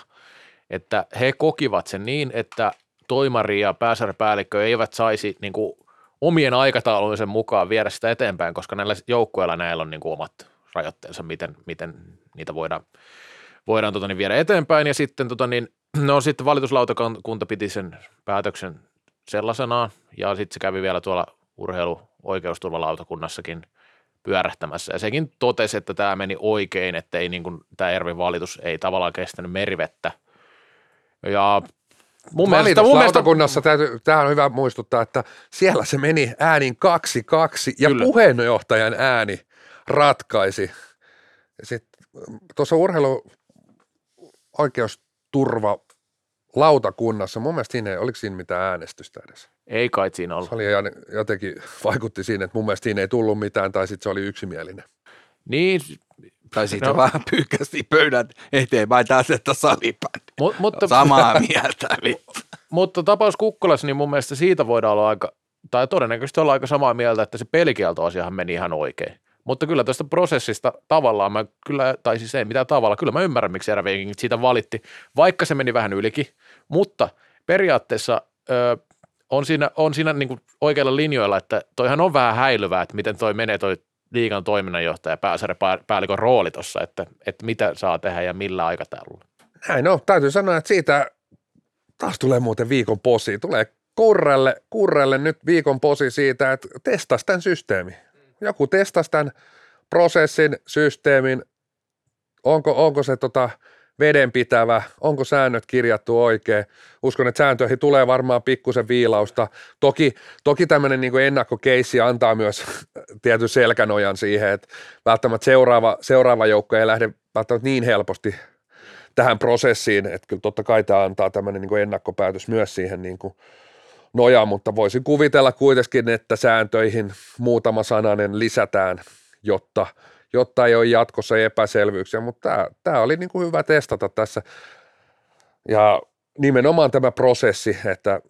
että he kokivat sen niin, että toimari ja pääsarjapäällikkö eivät saisi niin kuin omien aikataulujensa mukaan viedä sitä eteenpäin, koska näillä joukkueilla näillä on niin kuin omat rajoitteensa, miten, miten niitä voidaan, voidaan tota niin, viedä eteenpäin. Ja sitten, tota niin, no, sitten valituslautakunta piti sen päätöksen sellaisenaan, ja sitten se kävi vielä tuolla urheiluoikeusturvalautakunnassakin pyörähtämässä, ja sekin totesi, että tämä meni oikein, että ei niin kuin, tämä Ervin valitus ei tavallaan kestänyt merivettä. Ja mun mielestä, mun mielestä, täytyy, tähän on hyvä muistuttaa, että siellä se meni äänin kaksi kaksi ja kyllä. Puheenjohtajan ääni ratkaisi. Sitten tuossa urheiluoikeusturvalautakunnassa, mun mielestä siinä ei, oliko siinä mitään äänestystä edes? Ei kai siinä ollut. Se oli jotenkin vaikutti siinä, että mun mielestä siinä ei tullut mitään tai sitten se oli yksimielinen. Niin. Tai siitä no. Vaan pyyhkästi pöydän eteen vai taas, että salipän. Mut, mutta, samaa mieltä. Mutta tapaus Kukkolassa, niin mun mielestä siitä voidaan olla aika, tai todennäköisesti olla aika samaa mieltä, että se pelikieltoasiahan meni ihan oikein. Mutta kyllä tästä prosessista tavallaan mä kyllä, tai siis ei mitään tavalla, kyllä mä ymmärrän, miksi Erviikingit siitä valitti, vaikka se meni vähän ylikin. Mutta periaatteessa Öö, On siinä, on siinä niin kuin oikeilla linjoilla, että toihan on vähän häilyvää, että miten toi menee toi liigan toiminnanjohtaja ja pääsarjapäällikön rooli tuossa, että, että mitä saa tehdä ja millä aikataululla. Näin on. Täytyy sanoa, että siitä taas tulee muuten viikon posi. Tulee kurrelle, kurrelle nyt viikon posi siitä, että testasi tämän systeemi. Joku testasi tämän prosessin, systeemin, onko, onko se tota vedenpitävä, onko säännöt kirjattu oikein. Uskon, että sääntöihin tulee varmaan pikkusen viilausta. Toki, toki tämmöinen niin kuin ennakkokeissi antaa myös tietyn selkänojan siihen, että välttämättä seuraava, seuraava joukko ei lähde välttämättä niin helposti tähän prosessiin, että kyllä totta kai tämä antaa tämmöinen niin kuin ennakkopäätös myös siihen niin kuin nojaan, mutta voisin kuvitella kuitenkin, että sääntöihin muutama sananen lisätään, jotta jotta ei ole jatkossa epäselvyyksiä, mutta tämä, tämä oli niin kuin hyvä testata tässä. Ja nimenomaan tämä prosessi, että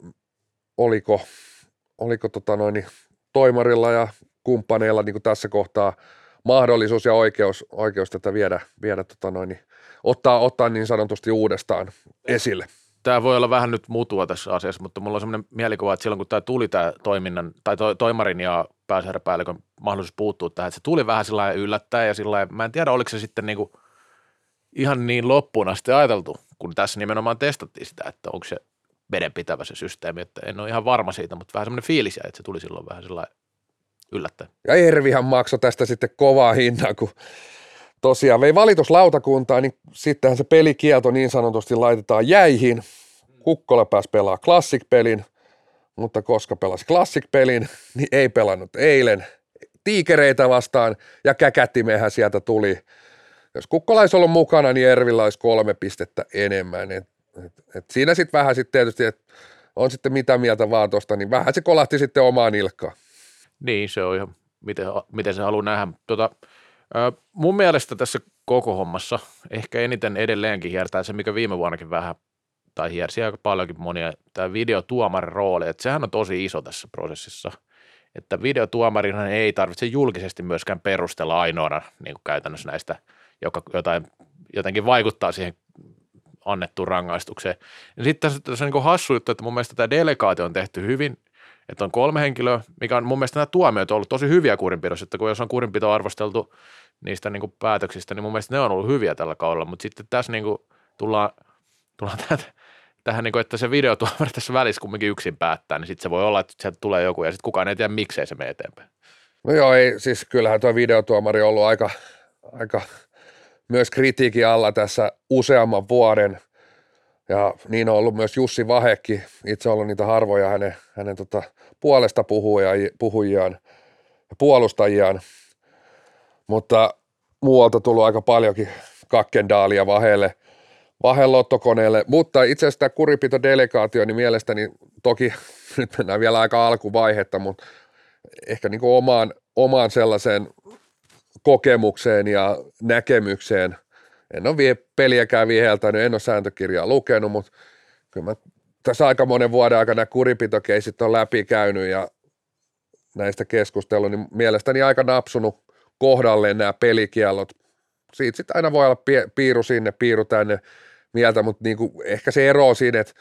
oliko, oliko tota noin, toimarilla ja kumppaneilla niin kuin tässä kohtaa mahdollisuus ja oikeus, oikeus tätä viedä, viedä tota noin, ottaa, ottaa niin sanotusti uudestaan esille. Tämä voi olla vähän nyt mutua tässä asiassa, mutta mulla on sellainen mielikuva, että silloin kun tämä tuli tämä toiminnan, tai to, toimarin ja pääsäädäpäällikön mahdollisuus puuttua tähän, että se tuli vähän sillä lailla yllättäen ja sillä lailla, mä en tiedä oliko se sitten niin kuin ihan niin loppuun asti ajateltu, kun tässä nimenomaan testattiin sitä, että onko se vedenpitävä se systeemi, että en ole ihan varma siitä, mutta vähän semmoinen fiilis, että se tuli silloin vähän sillä lailla yllättäen. Ja Ervihan maksoi tästä sitten kovaa hinnaa, kun tosiaan vei valituslautakuntaa, niin sittenhän se pelikielto niin sanotusti laitetaan jäihin. Kukkola pääsi pelaamaan Classic-pelin, mutta koska pelasi Classic-pelin, niin ei pelannut eilen Tiikereitä vastaan, ja käkättimehän sieltä tuli. Jos Kukkola olisi ollut mukana, niin Ervillä olisi kolme pistettä enemmän. Et, et, et siinä sitten vähän sitten tietysti, että on sitten mitä mieltä vaan tuosta, niin vähän se kolahti sitten omaan ilkaan. Niin, se on ihan, miten, miten se haluaa nähdä. Tuota, mun mielestä tässä koko hommassa ehkä eniten edelleenkin hiertää se, mikä viime vuonnakin vähän, tai hiersi aika paljonkin monia, tämä videotuomarin rooli, että sehän on tosi iso tässä prosessissa, että videotuomarinhan ei tarvitse julkisesti myöskään perustella ainoana niin kuin käytännössä näistä, joka jotain, jotenkin vaikuttaa siihen annettuun rangaistukseen. Ja sitten tässä, tässä on niin kuin hassu juttu, että mun mielestä tämä delegaatio on tehty hyvin, että on kolme henkilöä, mikä on mun mielestä nämä tuomiot on ollut tosi hyviä kurinpidossa, että kun jos on kurinpito arvosteltu niistä niin kuin päätöksistä, niin mun mielestä ne on ollut hyviä tällä kaudella, mutta sitten tässä niin kuin tullaan, tullaan tähän, tähän niin kuin, että se videotuomari tässä välissä kumminkin yksin päättää, niin sitten se voi olla, että sieltä tulee joku ja sitten kukaan ei tiedä, miksei se mene eteenpäin. No joo, ei, siis kyllähän tuo videotuomari on ollut aika, aika myös kritiikin alla tässä useamman vuoden. Ja niin on ollut myös Jussi Vahekki, itse ollut niitä harvoja hänen, hänen tota puolesta puhujiaan ja puolustajiaan, mutta muualta tullut aika paljonkin kakkendaalia Vahelle, Vahen lottokoneelle. Mutta itse asiassa tämä kuripitodelegaatio, niin mielestäni toki nyt mennään vielä aika alkuvaihetta, mutta ehkä niin kuin omaan, omaan sellaiseen kokemukseen ja näkemykseen. En ole vie peliäkään viheltänyt, en ole sääntökirjaa lukenut, mutta kyllä mä tässä aika monen vuoden aikana kuripitokeisit on läpikäynyt ja näistä keskustellut, niin mielestäni aika napsunut kohdalleen nämä pelikiellot. Siitä sitten aina voi olla piiru sinne, piiru tänne mieltä, mutta niinku ehkä se ero on siinä, että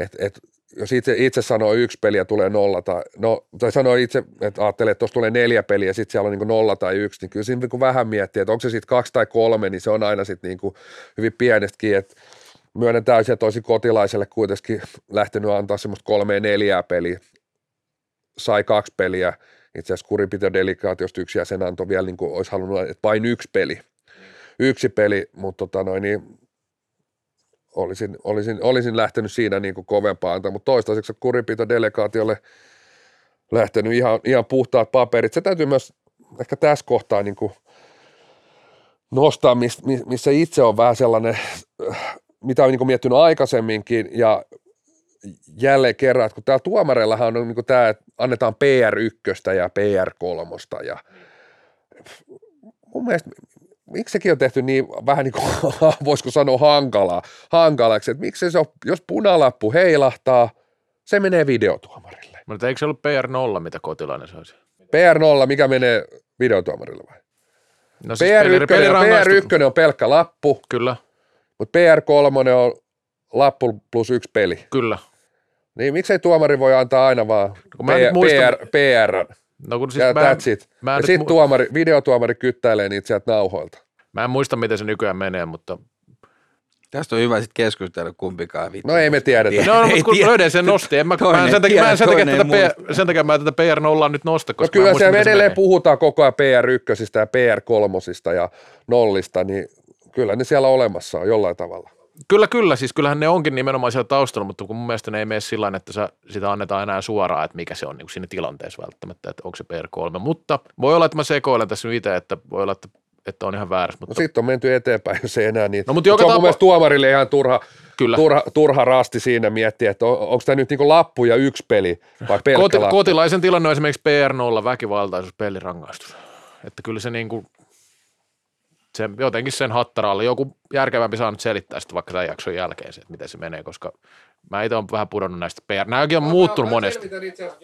et, et, jos itse, itse sanoo yksi peli ja tulee nolla tai, no, tai sanoo itse, että ajattelee, että tuossa tulee neljä peliä ja sitten siellä on niin kuin nolla tai yksi, niin kyllä siinä niin kuin vähän miettii, että onko se sitten kaksi tai kolme, niin se on aina sitten niin kuin hyvin pienestikin, että myönnän täysin, että olisi Kotilaiselle kuitenkin lähtenyt antaa semmoista kolmea neljää peliä, sai kaksi peliä, itse asiassa kurinpitodelegaatiosta yksi jäsen antoi vielä, niin kuin olisi halunnut, että vain yksi peli, yksi peli, mutta tota noin niin, Olisin, olisin, olisin lähtenyt siinä niin kuin kovempaan antaa, mutta toistaiseksi kurinpitodelegaatiolle lähtenyt ihan, ihan puhtaat paperit. Se täytyy myös ehkä tässä kohtaa niin kuin nostaa, missä itse on vähän sellainen, mitä olen niin kuin miettinyt aikaisemminkin ja jälleen kerran, että kun täällä tuomareillahan on niin kuin tämä, että annetaan P R yksi ja P R kolme ja mun mielestä miksi sekin on tehty niin vähän niin kuin, voisiko sanoa hankalaa, hankalaksi, että miksi se on, jos punalappu heilahtaa, se menee videotuomarille. Mutta eikö se ollut P R nolla, mitä Kotilainen saisi? P R nolla, mikä menee videotuomarille vai? No siis P R yksi on pelkkä lappu. Kyllä. Mutta P R kolme on lappu plus yksi peli. Kyllä. Niin miksei tuomari voi antaa aina vaan no, P R, P R, P R. No kun siis ja mä en, mä en ja sit mu- tuomari, videotuomari kyttäilee niitä sieltä nauhoilta. Mä en muista, miten se nykyään menee, mutta... Tästä on hyvä sit keskustella kumpikaan. Vittu. No ei me tiedetä. Tiedä. No, no mutta kun löydän sen nosti, en mä, toinen, mä en sen takia, tiedä, mä en sen takia, tätä, sen takia mä en tätä P R nollaa nyt nosta. Koska no kyllä muista, siellä edelleen puhutaan koko ajan P R ykkösistä ja P R kolmosista ja nollista, niin kyllä ne siellä olemassa on jollain tavalla. Kyllä, kyllä. Siis kyllähän ne onkin nimenomaan siellä taustalla, mutta kun mun mielestä ne ei mene sillä tavalla, että sä, sitä annetaan enää suoraan, että mikä se on niin siinä tilanteessa välttämättä, että onko se P R kolme. Mutta voi olla, että mä sekoilen tässä nyt itse, että voi olla, että, että on ihan väärässä. Mutta... No sitten on menty eteenpäin, jos ei enää niin. No, mutta joka se on tapa... mun mielestä tuomarille ihan turha, turha, turha rasti siinä miettiä, että on, onko tämä nyt niin kuin lappu ja yksi peli vai pelkkä Koti, lappu. Kotilaisen tilanne on esimerkiksi P R nolla, väkivaltaisuus, pelirangaistus. Että kyllä se niin kuin... Se, jotenkin sen hattaralle. Joku järkevämpi saa nyt selittää sitten vaikka tämän jakson jälkeen se, että miten se menee, koska mä itse olen vähän pudonnut näistä P R. Nämäkin on no, muuttunut mä, mä monesti.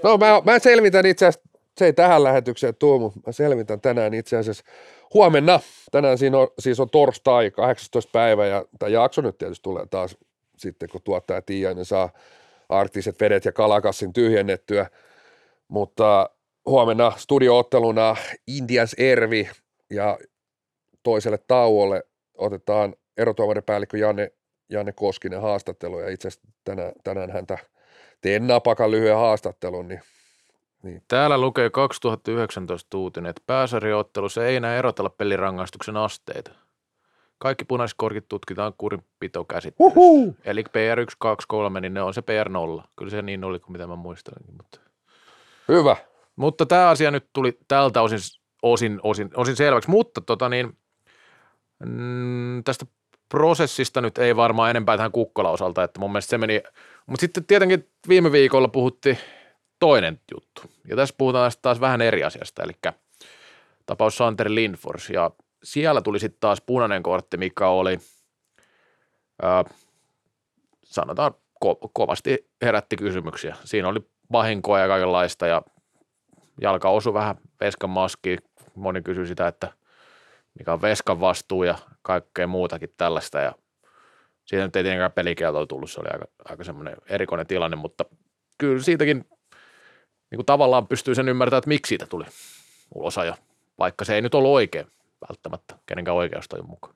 No mä, mä selvitän itse asiassa se ei tähän lähetykseen tule, mutta mä selvitän tänään itse asiassa huomenna. Tänään siinä on, siis on torstai, kahdeksastoista päivä, ja tämä jakso nyt tietysti tulee taas sitten, kun tuottaja Tiiainen saa arktiset vedet ja kalakassin tyhjennettyä, mutta huomenna studio-otteluna Indians Ervi, ja toiselle tauolle otetaan erotuomaripäällikkö Janne, Janne Koskinen haastattelu, ja itse asiassa tänään, tänään häntä teen napakan lyhyen haastattelun, niin Niin. Täällä lukee kaksituhattayhdeksäntoista uutinen, että pääsarjaottelussa ei enää erotella pelirangaistuksen asteita. Kaikki punaiset korkit tutkitaan kurinpitokäsittelyssä. Uhuh. Eli P R yksi, kaksi, kolme, niin ne on se P R nolla. Kyllä se niin oli kuin mitä mä muistelinkin. Mutta. Hyvä. Mutta tämä asia nyt tuli tältä osin, osin, osin, osin selväksi. Mutta tota niin, mm, tästä prosessista nyt ei varmaan enempää tähän Kukkolan osalta, että mun mielestä se meni. Mutta sitten tietenkin viime viikolla puhuttiin toinen juttu. Ja tässä puhutaan taas vähän eri asiasta, eli tapaus Santeri Lindfors. Ja siellä tuli sitten taas punainen kortti, mikä oli, ää, sanotaan, ko- kovasti herätti kysymyksiä. Siinä oli vahinkoa ja kaikenlaista, ja jalka osui vähän veskan maskiin. Moni kysyi sitä, että mikä on veskan vastuu ja kaikkea muutakin tällaista. Ja siitä nyt ei tietenkään pelikieltoa tullut, se oli aika, aika semmoinen erikoinen tilanne, mutta kyllä siitäkin niin kuin tavallaan pystyy sen ymmärtämään, että miksi siitä tuli ulosajo, vaikka se ei nyt ole oikein välttämättä kenenkään oikeustajun mukaan.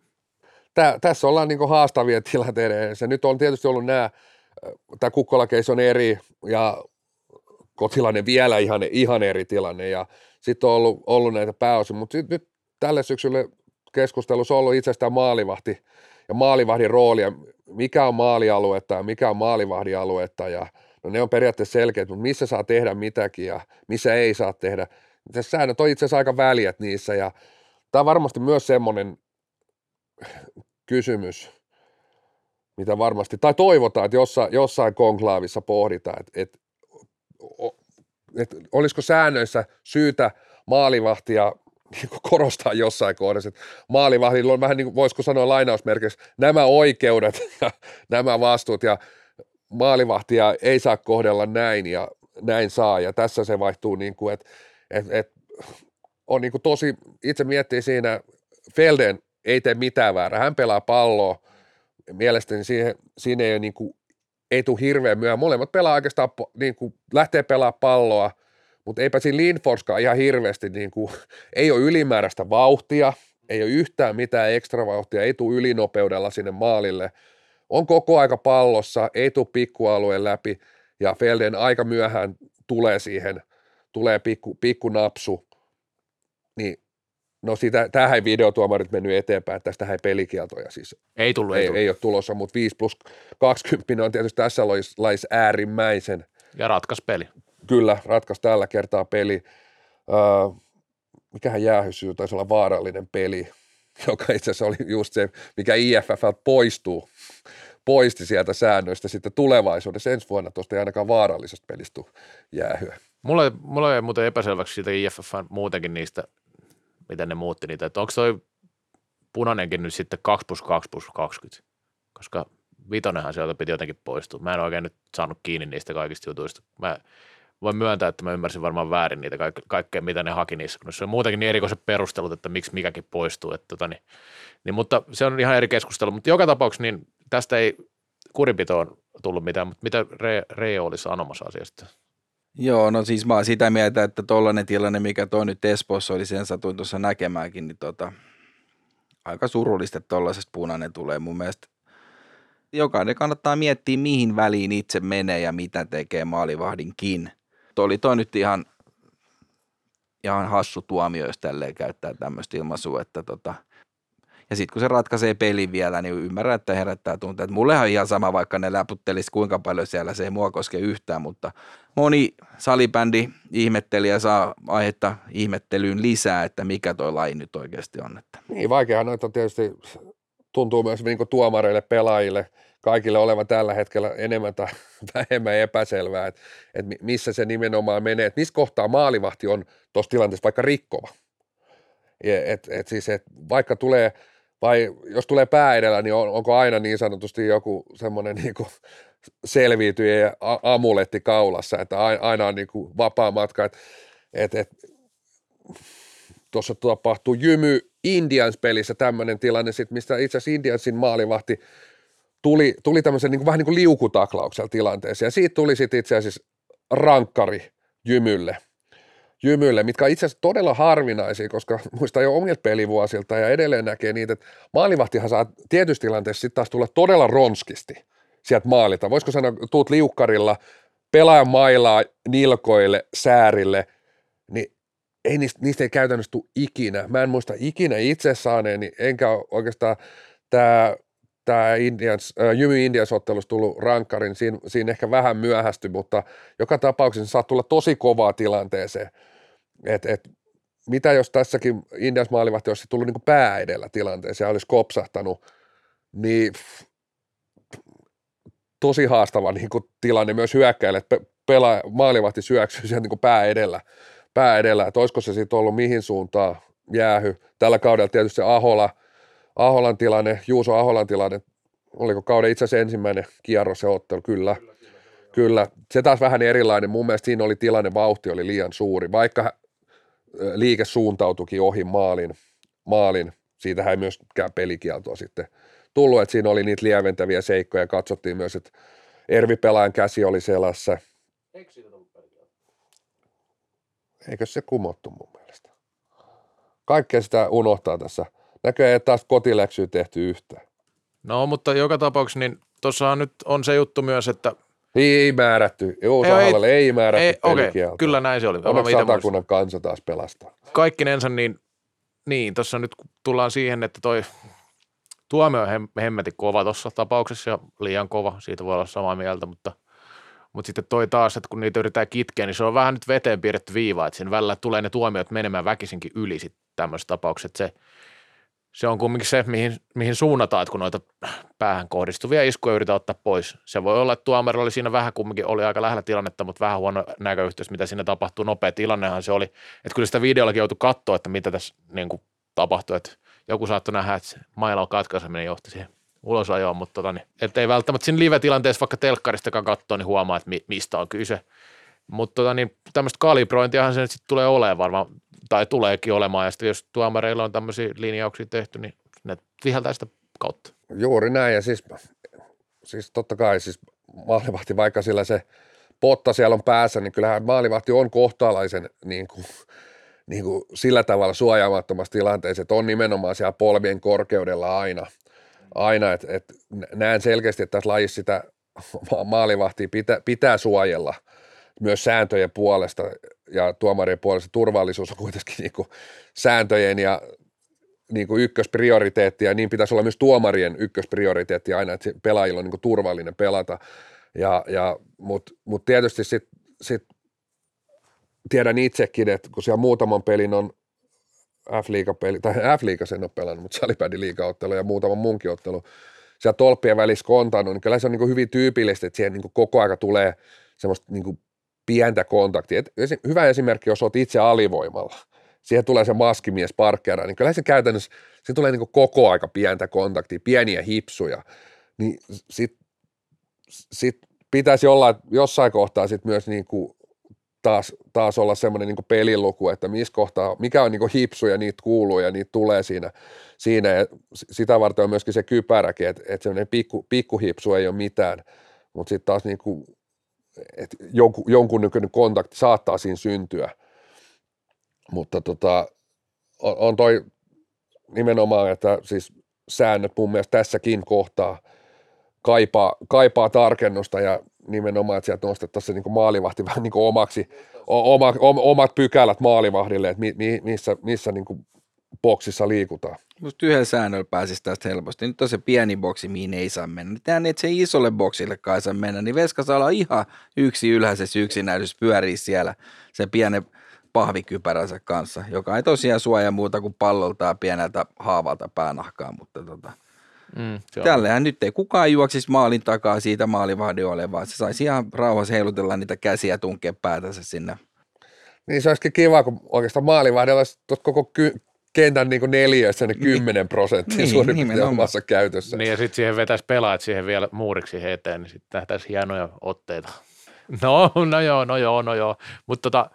Tää, tässä ollaan niin kuin haastavia tilanteita. Se nyt on tietysti ollut nämä, tämä Kukkola-keissi on eri ja Kotilainen vielä ihan, ihan eri tilanne ja sitten on ollut, ollut näitä pääosin, mutta nyt tälle syksylle keskustelussa on ollut itsestään maalivahti ja maalivahdin roolia, mikä on maalialuetta ja mikä on maalivahdin aluetta ja no ne on periaatteessa selkeät, mutta missä saa tehdä mitäkin ja missä ei saa tehdä. Tässä säännöt on itse asiassa aika väljät niissä ja tämä on varmasti myös semmoinen kysymys, mitä varmasti, tai toivotaan, että jossain, jossain konklaavissa pohditaan, että, että, että olisiko säännöissä syytä maalivahtia korostaa jossain kohdassa, että maalivahdilla on vähän niin kuin, voisiko sanoa lainausmerkeissä, nämä oikeudet ja nämä vastuut ja maalivahtia ei saa kohdella näin ja näin saa, ja tässä se vaihtuu niin kuin, että et, et on niin kuin tosi, itse miettii siinä, Felden ei tee mitään väärää, hän pelaa palloa, mielestäni siihen, siinä ei ole niin kuin, ei tule hirveän myöhään, molemmat pelaa oikeastaan, niin kuin lähtee pelaa palloa, mutta eipä siinä Lindforskaan ihan hirveästi, niin kuin, ei ole ylimääräistä vauhtia, ei ole yhtään mitään ekstra vauhtia, ei tule ylinopeudella sinne maalille, on koko aika pallossa, ei tule pikkualueen läpi, ja Felden aika myöhään tulee siihen, tulee pikku, pikku napsu, niin no sitä, tämähän ei videotuomarit mennyt eteenpäin, tästähän ei pelikieltoja siis. Ei tullut, ei, ei, tullut. Ei ole tulossa, mutta viisi plus kaksikymmentä on tietysti tässä lajissa äärimmäisen. Ja ratkas peli. Kyllä, ratkas tällä kertaa peli. Äh, mikähän jäähysyy, taisi olla vaarallinen peli, joka itse asiassa oli just se, mikä I F F poistuu, poisti sieltä säännöistä sitten tulevaisuudessa. Ensi vuonna tuosta ei ainakaan vaarallisesta pelistä jäähyä. Mulla, mulla ei muuten epäselväksi siitä I F F muutenkin niistä, miten ne muutti niitä. Että onko toi punainenkin nyt sitten kaksi plus kaksi plus kaksikymmentä? Koska vitonenhan sieltä piti jotenkin poistua. Mä en oikein nyt saanut kiinni niistä kaikista jutuista. Mä voin myöntää, että mä ymmärsin varmaan väärin niitä kaik- kaikkea, mitä ne haki niissä, kun se on muutenkin niin erikoiset perustelut, että miksi mikäkin poistuu. Että tota, niin, niin, mutta se on ihan eri keskustelu, mutta joka tapauksessa niin tästä ei kurinpitoon tullut mitään, mutta mitä Re- Reo oli sanomassa asiasta? Joo, no siis mä oon sitä mieltä, että tollainen tilanne, mikä toi nyt Espoossa oli, sen satuin tuossa näkemäänkin, niin tota, aika surullista, että tollaisesta punainen tulee mun mielestä. Jokainen kannattaa miettiä, mihin väliin itse menee ja mitä tekee maalivahdinkin. Oli toi nyt ihan, ihan hassu tuomio, jos tälleen käyttää tämmöistä ilmaisua, että tota. Ja sitten kun se ratkaisee pelin vielä, niin ymmärrän, että herättää tunteita. Mullehan on ihan sama, vaikka ne läputtelisi kuinka paljon siellä, se ei mua koske yhtään, mutta moni salibändi ihmettelijä saa aihetta ihmettelyyn lisää, että mikä toi laji nyt oikeasti on. Että. Niin, vaikeahan noita tietysti tuntuu myös niin kuin tuomareille, pelaajille, kaikille olevan tällä hetkellä enemmän tai vähemmän epäselvää, että, että missä se nimenomaan menee, että missä kohtaa maalivahti on tuossa tilanteessa vaikka rikkova. Et, et siis, et vaikka tulee, vai jos tulee pää edellä, niin on, onko aina niin sanotusti joku semmoinen niin kuin selviytyjä amuletti kaulassa, että aina on niin kuin vapaa matka. Et että et, tuossa tapahtuu Jymy Indians-pelissä tämmöinen tilanne, sit, mistä itse asiassa Indiansin maalivahti tuli, tuli tämmöisen niin kuin, vähän niin kuin liukutaklauksella tilanteeseen, ja siitä tuli sitten itse asiassa rankkari Jymylle. Jymylle, mitkä on itse asiassa todella harvinaisia, koska muistan jo omilta pelivuosilta ja edelleen näkee niitä, että maalivahtihan saa tietyissä tilanteissa sitten taas tulla todella ronskisti sieltä maalilta. Voisiko sanoa, tuut liukkarilla, pelaajan mailaa nilkoille, säärille, niin ei, niistä, niistä ei käytännössä tule ikinä. Mä en muista ikinä itse saaneeni, enkä oikeastaan tämä tämä Indians, Jymy Indians-ottelussa tullut rankkarin, siinä, siinä ehkä vähän myöhästy, mutta joka tapauksessa saat tulla tosi kovaa tilanteeseen. Et, et, mitä jos tässäkin Indians-maalivahti olisi tullut niin pää edellä tilanteeseen ja olisi kopsahtanut, niin tosi haastava niin tilanne myös hyökkäille, että pela, maalivahti syöksyy sieltä niin pää edellä, pää edellä. Että olisiko se sitten ollut mihin suuntaan jäähy. Tällä kaudella tietysti se Ahola, Aholan tilanne, Juuso Aholan tilanne, oliko kauden itse asiassa ensimmäinen kierros se ottelu, kyllä. Kyllä, kyllä, kyllä. Se taas vähän erilainen, mun mielestä siinä oli tilanne, vauhti oli liian suuri, vaikka liike suuntautuikin ohi maalin, maalin. Siitähän ei myöskään pelikieltoa sitten tullut, että siinä oli niitä lieventäviä seikkoja, katsottiin myös, että Ervi pelaajan käsi oli selässä. Eikö siitä tullut pelikieltoa? Eikö se kumottu mun mielestä? Kaikkea sitä unohtaa tässä. Näköjään ei taas kotiläksyä tehty yhtään. No, mutta joka tapauksessa niin tuossa nyt on se juttu myös, että... Ei, ei määrätty. Joo, Sahalalle ei, ei määrätty ei, pelikieltoa. Okay, kyllä näin se oli. Onneksi Satakunnan kansa taas pelastaa. Kaikkinensa niin, niin tuossa nyt tullaan siihen, että toi tuomio on hemmetin kova tuossa tapauksessa ja liian kova. Siitä voi olla samaa mieltä, mutta, mutta sitten toi taas, että kun niitä yritetään kitkeä, niin se on vähän nyt veteen piirretty viiva, että siinä välillä tulee ne tuomiot menemään väkisinkin yli sitten tämmöisessä tapauksessa, että se... Se on kumminkin se, mihin, mihin suunnataan, että kun noita päähän kohdistuvia iskuja yritetään ottaa pois. Se voi olla, että tuomarilla oli siinä vähän kumminkin, oli aika lähellä tilannetta, mutta vähän huono näköyhteys, mitä siinä tapahtuu. Nopea tilannehan se oli, että kyllä sitä videollakin joutui katsoa, että mitä tässä niin kuin tapahtui. Että joku saattoi nähdä, että mailan katkaiseminen johti siihen ulosajoon, mutta tota, niin, ei välttämättä siinä live-tilanteessa vaikka telkkaristakaan katsoa, niin huomaa, että mi, mistä on kyse. Mutta tota, niin, tämmöistä kalibrointiahan se nyt sitten tulee olemaan varmaan, tai tuleekin olemaan, ja sitten jos tuomareilla on tämmöisiä linjauksia tehty, niin ne viheltää sitä kautta. Juuri näin, ja siis, siis totta kai siis maalivahti, vaikka sillä se potta siellä on päässä, niin kyllähän maalivahti on kohtalaisen niin kuin, niin kuin sillä tavalla suojaamattomassa tilanteessa, että on nimenomaan siellä polvien korkeudella aina, aina että et näen selkeästi, että tässä lajissa sitä maalivahtia pitää, pitää suojella, myös sääntöjen puolesta ja tuomarien puolesta turvallisuus on kuitenkin niin kuin sääntöjen ja niin kuin ykkösprioriteetti, ja niin pitäisi olla myös tuomarien ykkösprioriteetti aina, että pelaajilla on niin kuin turvallinen pelata. Ja, ja, Mutta mut tietysti sit, sit tiedän itsekin, että kun siellä muutaman pelin on F-liigapeli, tai F-liigas en ole pelannut, mutta salibändiliigaottelu ja muutaman munkin ottelu siellä tolppien välissä kontannut, niin kyllä se on niin kuin hyvin tyypillistä, että siihen niin kuin koko aika tulee semmoista niin kuin pientä kontaktia. Et hyvä esimerkki, jos olet itse alivoimalla, siihen tulee se maskimies parkkeera, niin kyllä se käytännössä, se tulee niin kuin koko aika pientä kontaktia, pieniä hipsuja, niin sitten sit pitäisi olla, jossain kohtaa sitten myös niin kuin taas, taas olla semmoinen niin kuin peliluku, että missä kohtaa, mikä on niin kuin hipsuja, niitä kuuluu ja niitä tulee siinä, siinä. Ja sitä varten on myöskin se kypäräkin, että et semmoinen pikku, pikkuhipsu ei ole mitään, mutta sitten taas niin kuin että jonkun, jonkun nykyinen kontakti saattaa siinä syntyä, mutta tota, on, on toi nimenomaan, että siis säännöt mun mielestä tässäkin kohtaa kaipaa, kaipaa tarkennusta ja nimenomaan, että sieltä nostettaisiin niinku maalivahti vähän niinku omaksi, oma, omat pykälät maalivahdille, että mi, mi, missä, missä niinku boksissa liikutaan. Musta yhdellä säännöllä pääsisi tästä helposti. Nyt on se pieni boksi, mihin ei saa mennä. Nyt niin et se isolle boksillekaan ei saa mennä, niin veska saa olla ihan yksi ylhäisessä yksinäisyys pyörii siellä se pienen pahvikypäränsä kanssa, joka ei tosiaan suojaa muuta kuin pallolta ja pieneltä haavalta päänahkaa, mutta tota, mm, tällähän nyt ei kukaan juoksisi maalin takaa siitä maalivahdiolle, vaan se saisi ihan rauhassa heilutella niitä käsiä ja tunkea päätänsä sinne. Niin se olisikin kiva, kun oikeastaan maalivahdella olisi koko ky- kentän niin kuin neliössä ne kymmenen prosenttia niin, suurin piirtein omassa käytössä. Niin ja sitten siihen vetäisi pelaat siihen vielä muuriksi eteen, niin sitten nähtäisi hienoja otteita. No, no joo, no joo, no joo. Mutta tota,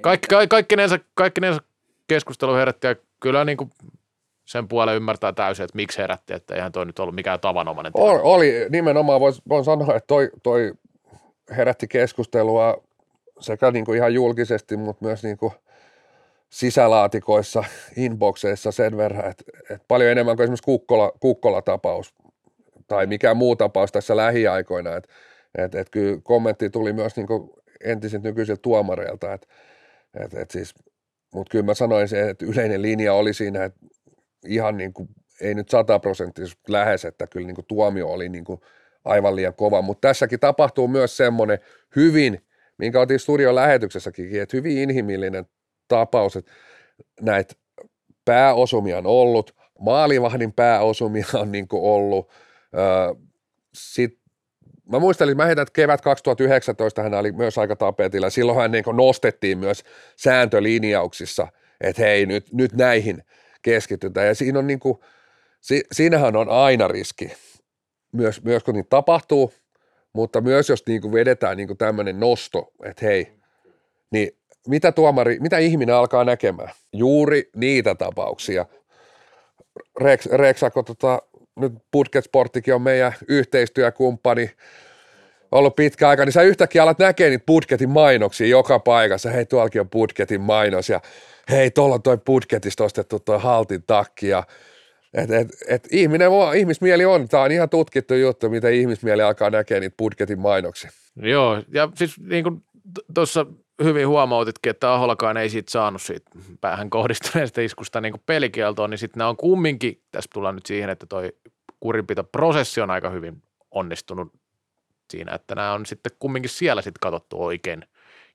Kaikki, ka, kaikkinensa, kaikkinensa keskustelu herätti ja kyllä niin kuin sen puolen ymmärtää täysin, että miksi herätti, että eihän toi nyt ollut mikään tavanomainen. Oli, oli nimenomaan, voin, voin sanoa, että toi, toi herätti keskustelua sekä niin kuin ihan julkisesti, mutta myös niin kuin sisälaatikoissa, inboxeissa sen verran, että, että paljon enemmän kuin esimerkiksi Kukkola, Kukkola-tapaus tai mikään muu tapaus tässä lähiaikoina. Että, että, että kyllä kommentti tuli myös niin kuin entisiltä nykyisiltä tuomareilta, että, että, että siis, mutta kyllä mä sanoin sen, että yleinen linja oli siinä, että ihan niin kuin, ei nyt sataprosenttisesti lähes, että kyllä niin kuin tuomio oli niin kuin aivan liian kova, mutta tässäkin tapahtuu myös semmoinen hyvin, minkä otin studion lähetyksessäkin, että hyvin inhimillinen tapaus, että näitä pääosumia on ollut, maalivahdin pääosumia on niin kuin ollut, sitten mä muistelin, mä heitän, että kevät kaksituhattayhdeksäntoista hän oli myös aika tapetilla. Silloin hän niin kuin nostettiin myös sääntölinjauksissa, että hei, nyt, nyt näihin keskitytään. Ja siinä on niin kuin, si, siinähän on aina riski, myös, myös kun niitä tapahtuu, mutta myös jos niin kuin vedetään niin kuin tämmöinen nosto, että hei, niin mitä tuomari, mitä ihminen alkaa näkemään? Juuri niitä tapauksia. Reks, reksako tota... Nyt Budget Sportsikin on meidän yhteistyökumppani ollut pitkä aika, niin sä yhtäkkiä alat näkee niitä Budgetin mainoksia joka paikassa. Hei, tuollakin on Budgetin mainos ja hei, tuolla on toi Budgetista ostettu toi haltin takki. Ja, et, et, et ihminen, ihmismieli on, tää on ihan tutkittu juttu, miten ihmismieli alkaa näkee niitä Budgetin mainoksia. Joo, ja siis niin kuin tuossa hyvin huomautitkin, että Aholakaan ei siitä saanut siitä päähän kohdistuneesta iskusta niin kuin pelikieltoon, niin sitten nämä on kumminkin, tässä tullaan nyt siihen, että toi kurinpitoprosessi on aika hyvin onnistunut siinä, että nämä on sitten kumminkin siellä sitten katsottu oikein,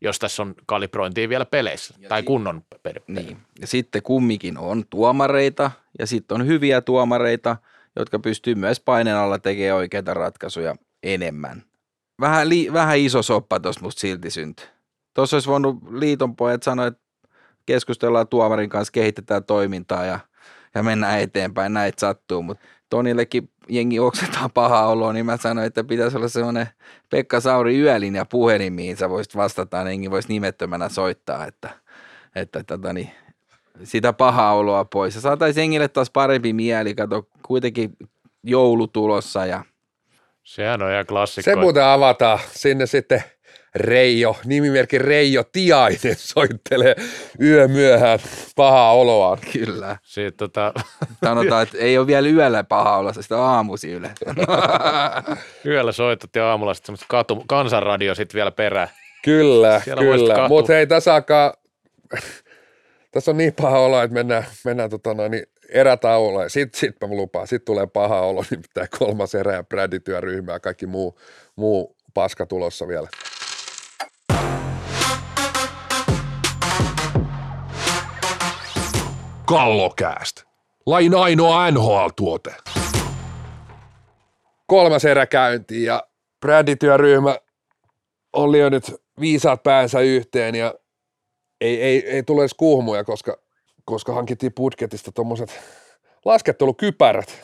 jos tässä on kalibrointia vielä peleissä ja tai si- kunnon peli. Niin, ja sitten kumminkin on tuomareita ja sitten on hyviä tuomareita, jotka pystyy myös paineen alla tekemään oikeita ratkaisuja enemmän. Vähän, li- vähän iso soppa tuossa musta silti syntyi. Tuossa olisi voinut liiton pojat sanoa, että keskustellaan tuomarin kanssa, kehitetään toimintaa ja, ja mennään eteenpäin, näitä sattuu, mutta Tonillekin jengi oksetaan pahaa oloa, niin mä sanoin, että pitäisi olla semmoinen Pekka Sauri yölinja puhelin, mihin sä voisit vastata, niin jengi voisi nimettömänä soittaa, että, että tota niin, sitä pahaa oloa pois. Ja saataisiin jengille taas parempi mieli, kato kuitenkin joulutulossa. Ja... Sehän on ihan klassikko. Se muuten avataan sinne sitten. Reijo, nimimerkki Reijo Tiainen soittelee yömyöhään pahaa oloa. Kyllä. Siitä, tota... Sanotaan, että ei ole vielä yöllä pahaa oloa, sitä on aamusi yleensä. Yöllä soitat ja aamulla sitten semmoista kansanradio sitten vielä perään. Kyllä, siellä kyllä. Mutta hei, tässä alkaa, tässä on niin paha oloa, että mennään, mennään tota noin, erätauolla ja sitten sit mä lupaan, sitten tulee paha olo, niin pitää kolmas erä ja brändityöryhmä ja kaikki muu, muu paska tulossa vielä. Kallokääst. Lain ainoa N H L-tuote. Kolmas erä käyntiin ja brändityöryhmä oli jo nyt viisaat päänsä yhteen ja ei, ei, ei tule edes kuhmuja, koska, koska hankittiin Budgetista tuommoiset laskettelukypärät.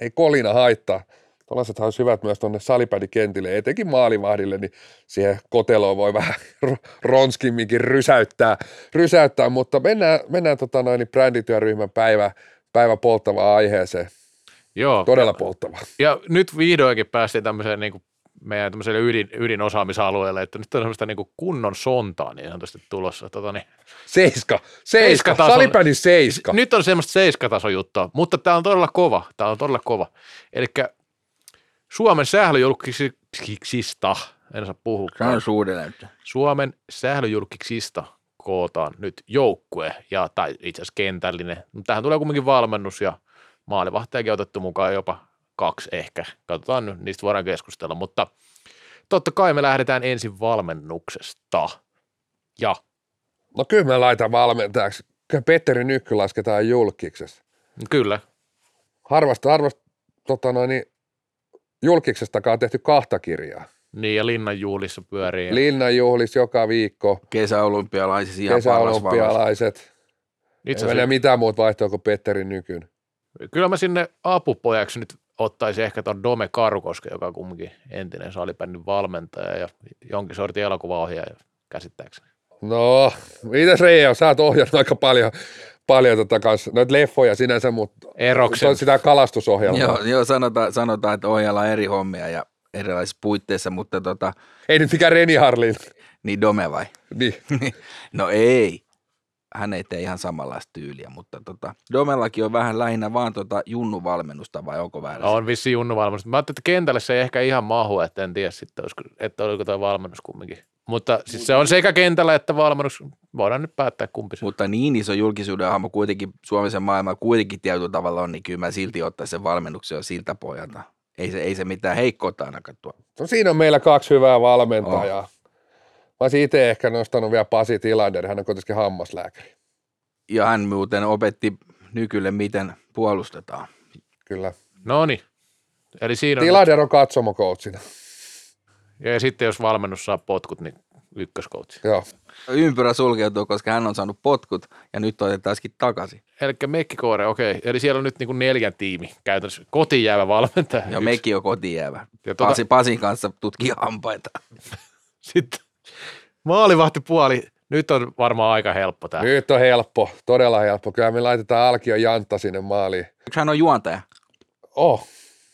Ei kolina haittaa. Tuollaisethan olisi hyvät myös tuonne salipädikentille, etenkin maalivahdille, niin siihen koteloon voi vähän ronskimminkin rysäyttää, rysäyttää. Mutta mennään, mennään tota noin, brändityöryhmän päivä, päivä polttavaan aiheeseen. Joo. Todella polttava. Ja nyt vihdoinkin päästiin tämmöiseen niin kuin meidän tämmöiselle ydin, ydinosaamisalueelle, että nyt on semmoista niin kuin kunnon sontaa niin sanotusti tulossa. Tota niin. Seiska, seiska, salipädin seiska. Nyt on semmoista seiskatasojuttua, mutta tämä on todella kova, tämä on todella kova. Elikkä Suomen sählyjulkiksista, en saa puhua. Suomen sählyjulkiksista kootaan nyt joukkue, ja, tai itse asiassa kentällinen. Tähän tulee kuitenkin valmennus ja maalivahtajakin otettu mukaan jopa kaksi ehkä. Katsotaan nyt, niistä voidaan keskustella, mutta totta kai me lähdetään ensin valmennuksesta. Ja. No kyllä me laitan valmentajaksi. Kyllä Petteri Nykky lasketaan julkiksessa. Kyllä. Harvasta, harvasta, tota noin, julkiksestakaan on tehty kahta kirjaa. Niin, ja Linnanjuhlissa pyörii. Linnanjuhlissa joka viikko. Kesäolympialaiset. Kesäolympialaiset. Ei mennä mitään muuta vaihtoa kuin Petteri Nykyn. Kyllä mä sinne apupojaksi nyt ottaisin ehkä tuon Dome Karukoske, joka on kumminkin entinen salibändin valmentaja ja jonkin sortin elokuvaohjaaja käsittääkseni. No, mitäs Reo, sä oot ohjannut aika paljon, paljon tota kanssa, noita leffoja sinänsä, mutta Eroksen. Sitä kalastusohjelmaa. Joo, joo sanotaan, sanotaan, että ohjellaan eri hommia ja erilaisissa puitteissa, mutta tota... Ei nyt mikään Reni Harlin. Niin Dome vai? Niin. No ei. Hän ei tee ihan samanlaista tyyliä, mutta tota, Domellakin on vähän lähinnä vaan tota junnuvalmennusta vai onko väärässä? On vissi junnuvalmennusta. Mä ajattelin, että kentälle se ei ehkä ihan mahu, että en tiedä sitten, olisiko, että oliko toi valmennus kumminkin. Mutta siis se on sekä kentällä että valmennus. Voidaan nyt päättää kumpi se. Mutta niin iso julkisuuden hahmo kuitenkin Suomisen maailman kuitenkin tietyllä tavalla on, niin kyllä mä silti ottaisin sen valmennuksen jo siltä pohjalta. Ei se, ei se mitään heikkoutta ainakaan tuo. No siinä on meillä kaksi hyvää valmentajaa. Oh. Mä olisin itse ehkä nostanut vielä Pasi Tilander, hän on kuitenkin hammaslääkäri. Ja hän muuten opetti Nykylle, miten puolustetaan. Kyllä. No niin. Eli siinä on... Tilander on katsomokoutsina. Ja sitten jos valmennus saa potkut, niin ykköskoutsi. Joo. Ympyrä sulkeutuu, koska hän on saanut potkut ja nyt otetaankin takaisin. Eli Mekkikoore, okei. Eli siellä on nyt niin kuin neljän tiimi käytännössä. Kotiin jäävä valmentaja. Joo, Mekki on kotiin jäävä. Tuota... Pasi, Pasin kanssa tutki hampaita. Sitten. Maalivahtipuoli. Nyt on varmaan aika helppo tämä. Nyt on helppo, todella helppo. Kyllä me laitetaan Alkion Jantta sinne maaliin. Yksi hän on juontaja? Oh,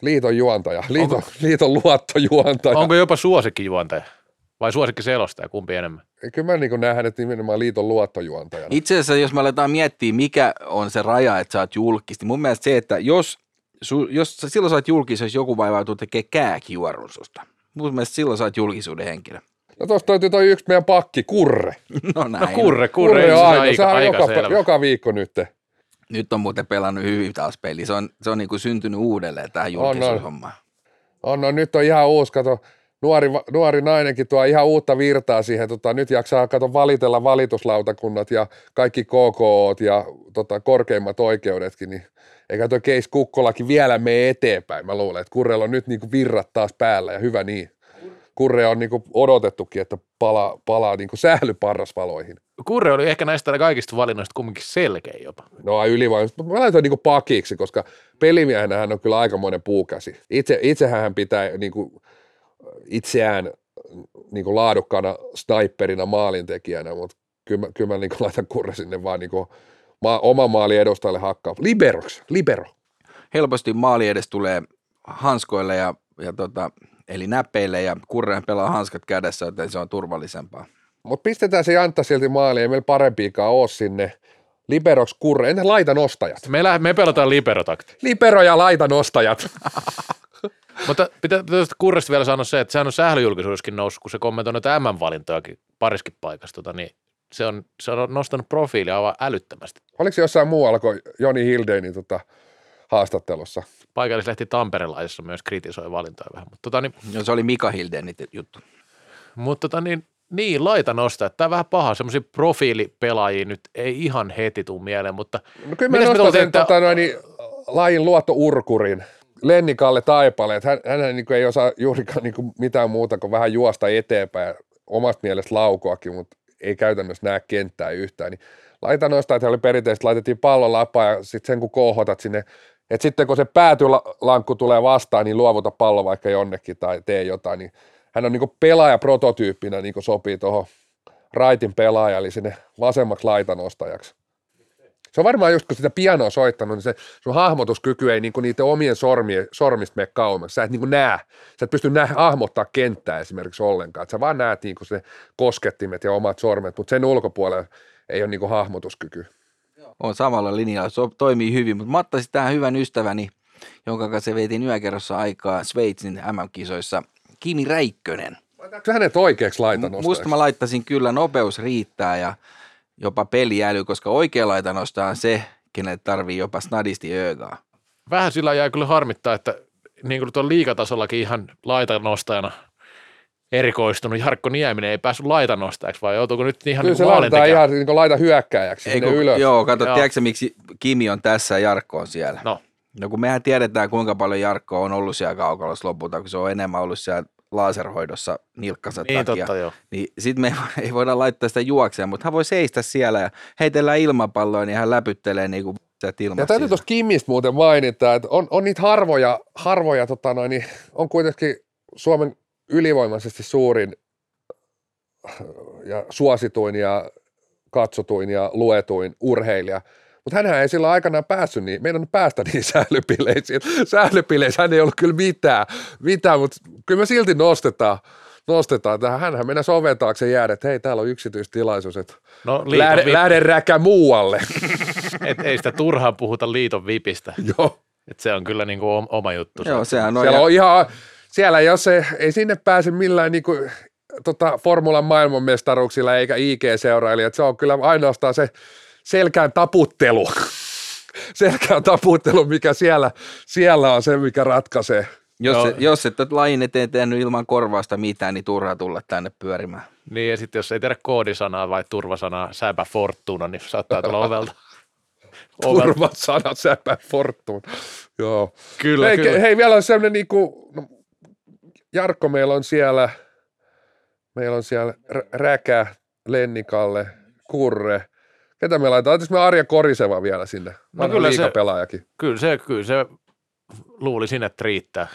liiton juontaja. Liito, Onko... Liiton luottojuontaja. Onko jopa suosikkijuontaja? Vai suosikkiselostaja? Kumpi enemmän? Kyllä mä niin nähdään, että nimenomaan liiton luottojuontajana. Itse asiassa, jos me aletaan miettiä, mikä on se raja, että sä oot julkis, niin mun mielestä se, että jos, jos silloin sä oot julkis, jos joku vaivautuu tekemään kääkijuorun susta. Mun mielestä silloin sä oot julkisuuden henkilö. No tuosta löytyy toi yksi meidän pakki, Kurre. No näin. No Kurre, Kurre, kurre on aina, aika, aika joka, selvä. Joka viikko nyt. Nyt on muuten pelannut hyvin taas peli, se on, se on niin kuin syntynyt uudelleen tähän julkisuushommaan. On, on, on, nyt on ihan uusi, kato, nuori, nuori nainenkin tuo ihan uutta virtaa siihen, tota, nyt jaksaa, kato, valitella valituslautakunnat ja kaikki K K O:t ja tota, korkeimmat oikeudetkin, niin eikä tuo case Kukkolakin vielä mene eteenpäin, mä luulen, että Kurrella on nyt niin kuin virrat taas päällä ja hyvä niin. Kurre on niinku odotettukin, että palaa, palaa niinku sählyparrasvaloihin. Kurre oli ehkä näistä kaikista valinnoista kumminkin selkeä jopa. No ylivoimaisesti, mutta mä laitoin niinku pakiksi, koska pelimiehenä hän on kyllä aikamoinen puukäsi. Itse, itsehän hän pitää niinku, itseään niinku laadukkaana sniperina maalintekijänä, mutta kyllä mä, kyllä mä niinku laitan Kurre sinne vaan niinku ma- oma maali edustajalle hakkaa. Liberoksi, libero. Helposti maali edes tulee hanskoille ja, ja tota... Eli näpeille ja Kurreen pelaa hanskat kädessä, joten se on turvallisempaa. Mutta pistetään se Jantta silti maaliin, ei meillä parempiikaan ole sinne. Liberoksi Kurre, entä laitanostajat? Me, lä- me pelataan liberotakti. Libero ja laitanostajat. Mutta pitää Kurresta vielä sanoa se, että sehän on sählyjulkisuudessakin noussut, kun se kommentoi noita M M-valintojakin pariskin paikasta, tota, niin se on, se on nostanut profiilia aivan älyttömästi. Oliko se jossain muualla kuin Joni Hildeinin tota, haastattelussa? Paikallislehti tamperelaisessa myös kritisoi valintoja vähän. Mutta tota niin, no, se oli Mika Hildenin juttu. Mutta tota niin, niin laita nostaa. Tämä on vähän paha. Semmoisia profiilipelaajia nyt ei ihan heti tule mieleen, mutta... No kyllä mä nostan sen että... tota, noin, lajin luottourkurin, Lennikalle Taipale. Hän, hänhän niin ei osaa juurikaan niin mitään muuta kuin vähän juosta eteenpäin. Omasta mielestä laukoakin, mutta ei käytännössä näe kenttää yhtään. Niin, laita nostaa, että hän oli perinteisesti, laitettiin pallon lapaan ja sitten sen kun kohotat sinne, että sitten kun se päätylankku tulee vastaan, niin luovuta pallo vaikka jonnekin tai tee jotain. Niin hän on niinku pelaaja-prototyyppinä, niin kuin sopii tuohon raitin pelaaja, eli sinne vasemmaksi laitanostajaksi. Se on varmaan just, kun sitä pianoa soittanut, niin se sun hahmotuskyky ei niinku niiden omien sormien, sormista mene kauemmaksi. Sä et niinku näe, sä et pysty nää, hahmottaa kenttää esimerkiksi ollenkaan. Et sä vaan näet niinku se koskettimet ja omat sormet, mutta sen ulkopuolella ei ole niinku hahmotuskyky. On samalla linjalla, se toimii hyvin, mutta mä ottaisin tähän hyvän ystäväni, jonka kanssa vietin yökerrossa aikaa Sveitsin M M-kisoissa, Kimi Räikkönen. Laitaanko hänet oikeaksi laitanostajaksi? Musta mä laittaisin kyllä, nopeus riittää ja jopa peliäly, koska oikea laitanosta on se, kenet tarvii jopa snadisti öögaa. Vähän sillä jää kyllä harmittaa, että niin kuin tuon liigatasollakin ihan laitanostajana erikoistunut Jarkko Nieminen ei päässyt laitanostajaksi, vai joutuuko nyt ihan niin kuin maalintekijä? Kyllä se laitetaan ihan niin laita hyökkääjäksi sinne ylös. Joo, kato, tiedätkö miksi Kimi on tässä ja Jarkko on siellä? No. No kun mehän tiedetään, kuinka paljon Jarkko on ollut siellä kaukalossa lopulta, kun se on enemmän ollut siellä laserhoidossa nilkkansa niin, takia. Totta, joo. Niin sitten me ei voida laittaa sitä juokseen, mutta hän voi seistä siellä ja heitellään ilmapalloa, niin hän läpyttelee niin kuin sieltä ilmasta. Ja täytyy tuosta Kimistä muuten mainita, että on, on niitä harvoja, harvoja tota noin, on kuitenkin Suomen ylivoimaisesti suurin ja suosituin ja katsotuin ja luetuin urheilija. Mutta hänhän ei silloin aikanaan päässyt niin, meidän on päästä niin sählypileisiin. Sählypileissä hän ei ollut kyllä mitään, mitään mutta kyllä me silti nostetaan. Nostetaan tähän. Hänhän mennä oven taakse jäädä, että hei, täällä on yksityistilaisuus, että no, lähde, vip... lähde räkä muualle. Et ei sitä turhaan puhuta liiton vipistä. Joo. Et se on kyllä niin kuin oma juttu. Joo, sehän on. Siellä, ja... on ihan, siellä jos ei, ei sinne pääse millään niin kuin, tota, formulan maailmanmestaruuksilla eikä I G-seurailijat, se on kyllä ainoastaan se selkään taputtelu. selkään taputtelu, mikä siellä, siellä on se, mikä ratkaisee. Jos, no. jos et ole lajin eteen tehnyt ilman korvausta mitään, niin turhaa tulla tänne pyörimään. Niin, ja sitten jos ei tiedä koodisanaa vai turvasanaa, säpä fortuna, niin saattaa tulla ovelta. Turvasana, säpä fortuna, joo. Kyllä, hei, kyllä. Hei, vielä on sellainen niin kuin, no, Jarkko meillä on siellä, meillä on siellä Räkä, Lennikalle, Kurre. Ketä me laitetaan? Oletko me Arja Koriseva vielä sinne? No kyllä se, kyllä se, kyllä se luulisin, että riittää.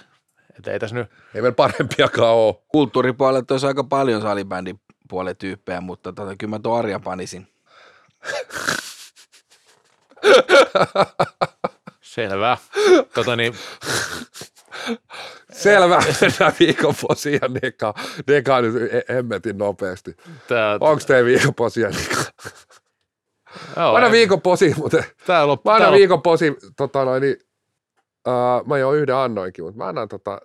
Että ei tässä nyt... Ei meillä parempiakaan ole. Kulttuuripuolella olisi aika paljon salibändin puolen tyyppejä, mutta tota, kyllä mä tuon Arjan panisin. Selvä. Tota niin... Selvä. Mennään viikonposia nekaan. Nekaan nyt hemmetin nopeasti. Tää... Onks teidän viikonposia nekaan? Aina viikonposia, mutta... Tää loppu. Aina viikonposia, tota noin niin... Uh, mä jo yhden annoinkin, mutta mä annan, tota,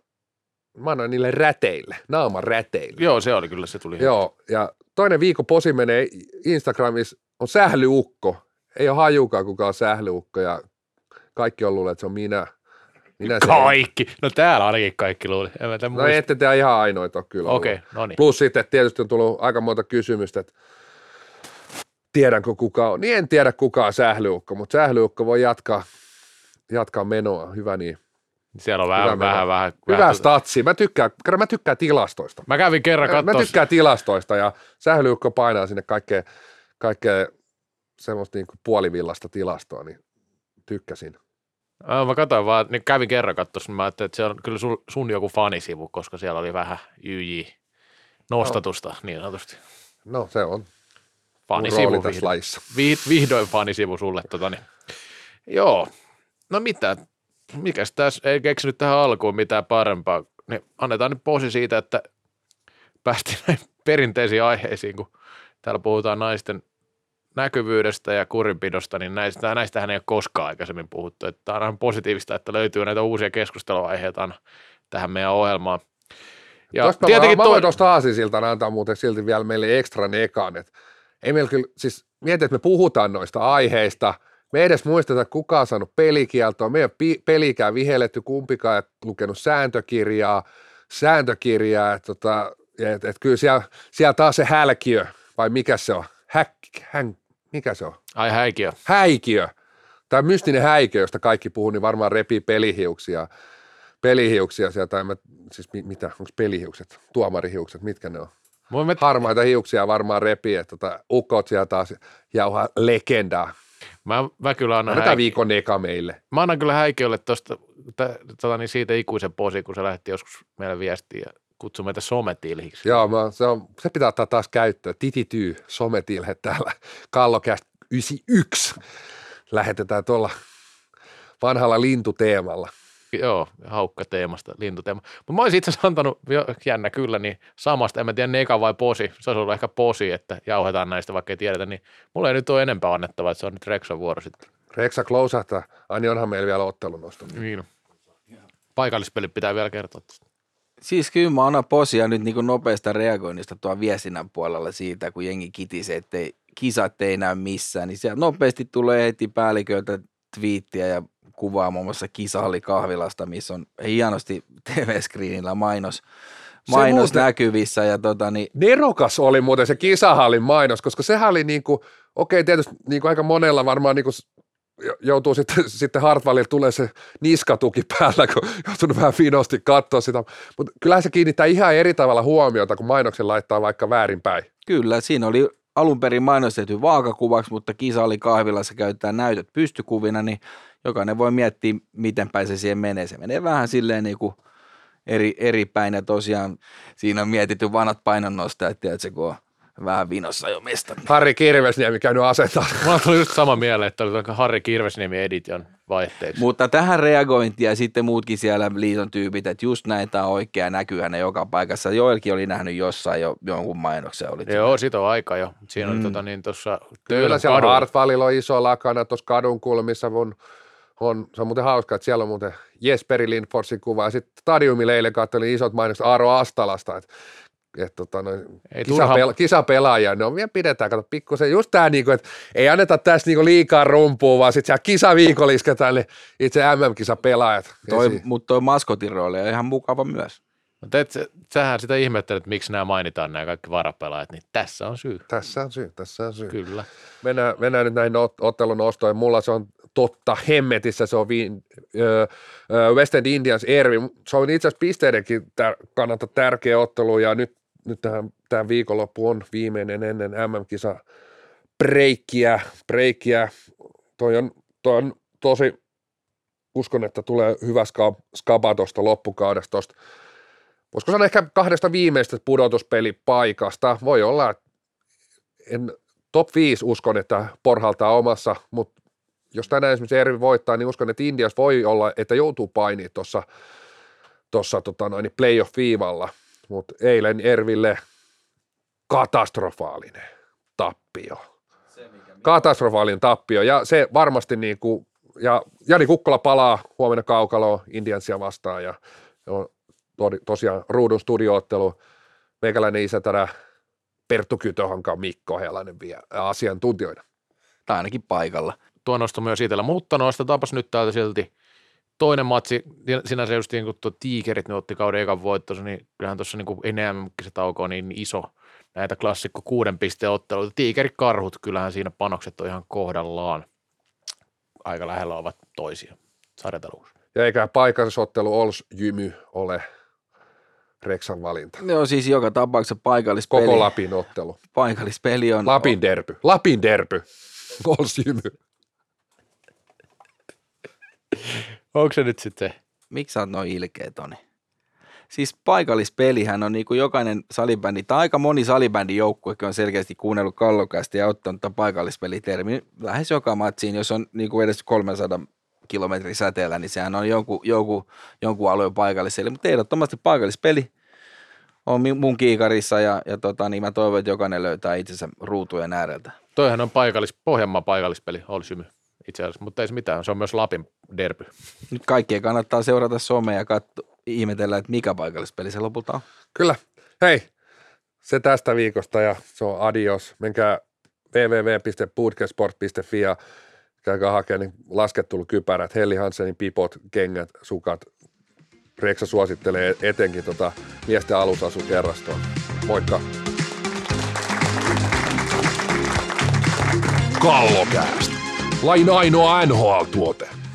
mä annan niille räteille, naaman räteille. Joo, se oli kyllä, se tuli. Joo, ja toinen viikon posi menee Instagramissa, on Sählyukko. Ei ole hajukaan, kuka on Sählyukko, ja kaikki on luullut, että se on minä. minä kaikki? Se no täällä ainakin kaikki luuli. No ette te ihan ainoita kyllä. Okei, okay, no niin. Plus sitten tietysti on tullut aika monta kysymystä, että tiedänkö kuka on. Niin en tiedä kuka on Sählyukko, mutta Sählyukko voi jatkaa. Jatkaa menoa, hyvä niin. Siellä on vähän, vähän, vähän. Hyvä statsi, mä tykkään, mä tykkään tilastoista. Mä kävin kerran katsoa. Mä tykkään tilastoista ja Sählyukko painaa sinne kaikkea, kaikkea semmoista niin kuin puolivillasta tilastoa, niin tykkäsin. Mä katsoin vaan, niin kävin kerran katsoa, niin mä ajattelin, että se on kyllä sun, sun joku fanisivu, koska siellä oli vähän Y J-nostatusta no. niin sanotusti. No se on. Fanisivu. Mun rooli tässä vihdoin, vihdoin fanisivu sulle. Tota, niin. Joo. No mitä, mikäs tässä, ei keksinyt tähän alkuun mitään parempaa, niin annetaan nyt posi siitä, että päästiin näin perinteisiin aiheisiin, kun täällä puhutaan naisten näkyvyydestä ja kurinpidosta, niin näistä, näistähän ei ole koskaan aikaisemmin puhuttu, että tämä on aina positiivista, että löytyy näitä uusia keskusteluaiheita tähän meidän ohjelmaan. Ja mä tietenkin voin tuosta toi... aasinsiltana antaa muuten silti vielä meille ekstran ekaan, että ei meillä kyllä, siis mieti, että me puhutaan noista aiheista. Me ei edes muisteta, kuka on saanut pelikieltoa. Me ei ole pelikään vihelletty, kumpikaan ei lukenut sääntökirjaa. Sääntökirjaa, että tota, et, et kyllä siellä, siellä taas se hälkiö, vai mikä se on? Häk, hän, mikä se on? Ai häikiö. Häikiö. Tämä mystinen häikiö, josta kaikki puhuu, niin varmaan repii pelihiuksia. Pelihiuksia sieltä, en mä, siis mi, mitä, onko pelihiukset, tuomarihiukset, mitkä ne on? Met... Harmaita hiuksia varmaan repii, että tota, ukot siellä taas jauhaa legendaa. Mä, mä kyllä annan häik... viikon eka meille. Mä annan kyllä Häikiölle tosta, tota, niin siitä ikuisen posi, kun se lähti joskus meille viestiä ja kutsui meitä sometilhiksi. Joo, mä, se, on, se pitää ottaa taas käyttöön. Titityy sometilhe täällä. Kallokääst yhdeksänkymmentäyksi lähetetään tuolla vanhalla lintuteemalla. Joo, haukkateemasta lintuteema. Mutta mä olisin itse asiassa antanut, jännä kyllä, niin samasta, en mä tiedä neka vai posi, se olisi ollut ehkä posi, että jauhetaan näistä, vaikka ei tiedetä, niin mulla ei nyt ole enempää annettavaa, että se on nyt Reksan vuoro sitten. Reksa klousahtaa, Ani onhan meillä vielä ottelun nostaminen. Niin, paikallispelit pitää vielä kertoa. Siis kyllä mä annan posia nyt niin kuin nopeasta reagoinnista tuon viestinnän puolella siitä, kun jengi kitisi, ettei kisat ei näy missään, niin siellä nopeasti tulee heti päälliköltä twiittiä ja kuvaa muun muassa kisahallikahvilasta, missä on hienosti T V-skriinillä mainos, mainos näkyvissä. Ja tota niin. Nerokas oli muuten se kisahallin mainos, koska sehän oli niin kuin, okei tietysti niin kuin aika monella varmaan niin kuin joutuu sitten, sitten Hartwallille tulee se niskatuki päällä, kun joutunut vähän finosti katsoa sitä, mutta kyllähän se kiinnittää ihan eri tavalla huomiota, kun mainoksen laittaa vaikka väärinpäin. Kyllä, siinä oli alun perin mainostetty vaakakuvaksi, mutta kisahallikahvilassa käytetään näytöt pystykuvina, niin jokainen voi miettiä, miten päin se siihen menee. Se menee vähän silleen niin kuin eri, eri päin ja tosiaan siinä on mietitty vanhat painonnostajat, tiedätkö, kun on vähän vinossa jo mestari. Harri Kirvesniemi käynyt asentaa. Mulla tuli just sama mieleen, että oli Harri Kirvesniemi edition vaihteeksi. Mutta tähän reagointia ja sitten muutkin siellä liiton tyypit, että just näin tämä on oikea, näkyyhän ne joka paikassa. Joelkin oli nähnyt jossain jo jonkun mainoksen. Oli joo, siitä on aika jo. Siinä mm. oli tuossa niin tuossa Töölön kadulla. Hartwallilla on iso lakana tuossa kadun kulmissa, kun on, se on muuten hauska, että siellä on muuten Jesperi Lindforsin kuva. Ja sitten stadiumille eilen katselin isot mainokset Aaro Astalasta, että Et, tota, no, kisapela- kisapelaajia, ne on vielä pidetään, kato pikkusen, just tämä, niinku, että ei anneta tässä niinku liikaa rumpua, vaan sitten siellä kisaviikolla isketään ne itse M M-kisapelaajat. Mutta toi maskotin rooli on ihan mukava myös. No te, sähän sitä ihmettelet, että miksi nämä mainitaan, nämä kaikki varapelaajat, niin tässä on syy. Tässä on syy, tässä on syy. Kyllä. Mennään, mennään nyt näihin ot- ottelun ostoihin. Mulla se on totta hemmetissä, se on vi- öö, West End Indians Ervi. Se on itse asiassa pisteidenkin tär- kannalta tärkeä ottelu, ja nyt Nyt tähän, tämä viikonloppu on viimeinen ennen M M-kisa-breikkiä. Breikkiä. Toi on, toi on tosi, uskon, että tulee hyvä ska- skaba tuosta loppukaudesta. Tosta. Voisiko sanoa ehkä kahdesta viimeisestä pudotuspelipaikasta. Voi olla, että en top viisi uskon, että porhaltaa omassa, mutta jos tänään esimerkiksi Ervi voittaa, niin uskon, että Indias voi olla, että joutuu painiin tuossa tuossa tota noin playoff-viivalla. Mutta eilen Erville katastrofaalinen tappio. Se, mikä katastrofaalinen tappio. Ja se varmasti niin kuin, ja Jani Kukkola palaa huomenna kaukaloon Indiansia vastaan. Ja on tosiaan ruudun studio-ottelu. Meikäläinen isä tänä Perttu Kytöhanka Mikko Helainen vielä asiantuntijoina. Tai ainakin paikalla. Tuo nosto myös itsellä, mutta nostetaanpas nyt täältä silti. Toinen matsi, sinänsä just niin kuin tuo Tiigerit, ne otti kauden ekan voittossa, niin kyllähän tuossa niin ennen M M-kisataukoa on niin iso näitä klassikko kuuden pisteen otteluita. Tiigerikarhut, kyllähän siinä panokset on ihan kohdallaan. Aika lähellä ovat toisia. Sarjataluus. Ja eikä paikallisottelu O L S Jymy ole Reksan valinta. No siis joka tapauksessa paikallispeli. Koko Lapin ottelu. Paikallispeli on. Lapin derby. Lapin derby. O L S Jymy. Onko se nyt sitten? Miksi sä oot noin ilkeä, Toni? Siis paikallispelihän on niin kuin jokainen salibändi, tai aika moni salibändijoukkue, joka on selkeästi kuunnellut Kallokäästä ja ottanut tämän paikallispelitermin. Lähes joka matsiin, jos on niin kuin edes kolmesataa kilometrin säteellä, niin sehän on jonkun, jonkun, jonkun alueen paikalliselle. Mutta ehdottomasti paikallispeli on mun kiikarissa, ja, ja tota, niin mä toivon, että jokainen löytää itsensä ruutujen ääreltä. Toihan on paikallis, Pohjanmaan paikallispeli, O L S Jymy. Itse asiassa, mutta ei se mitään, se on myös Lapin derby. Nyt kaikkien kannattaa seurata somea ja katso, ihmetellä, että mikä paikallispeli se lopulta on. Kyllä. Hei, se tästä viikosta ja se on adios. Menkää www piste budgetsport piste fi ja käykää hakemaan niin laskettelukypärät, Helli Hansenin pipot, kengät, sukat. Reksa suosittelee etenkin tota miesten alusasukerrastoon. Moikka! Kallokääst! Lain ainoa N H L-tuote.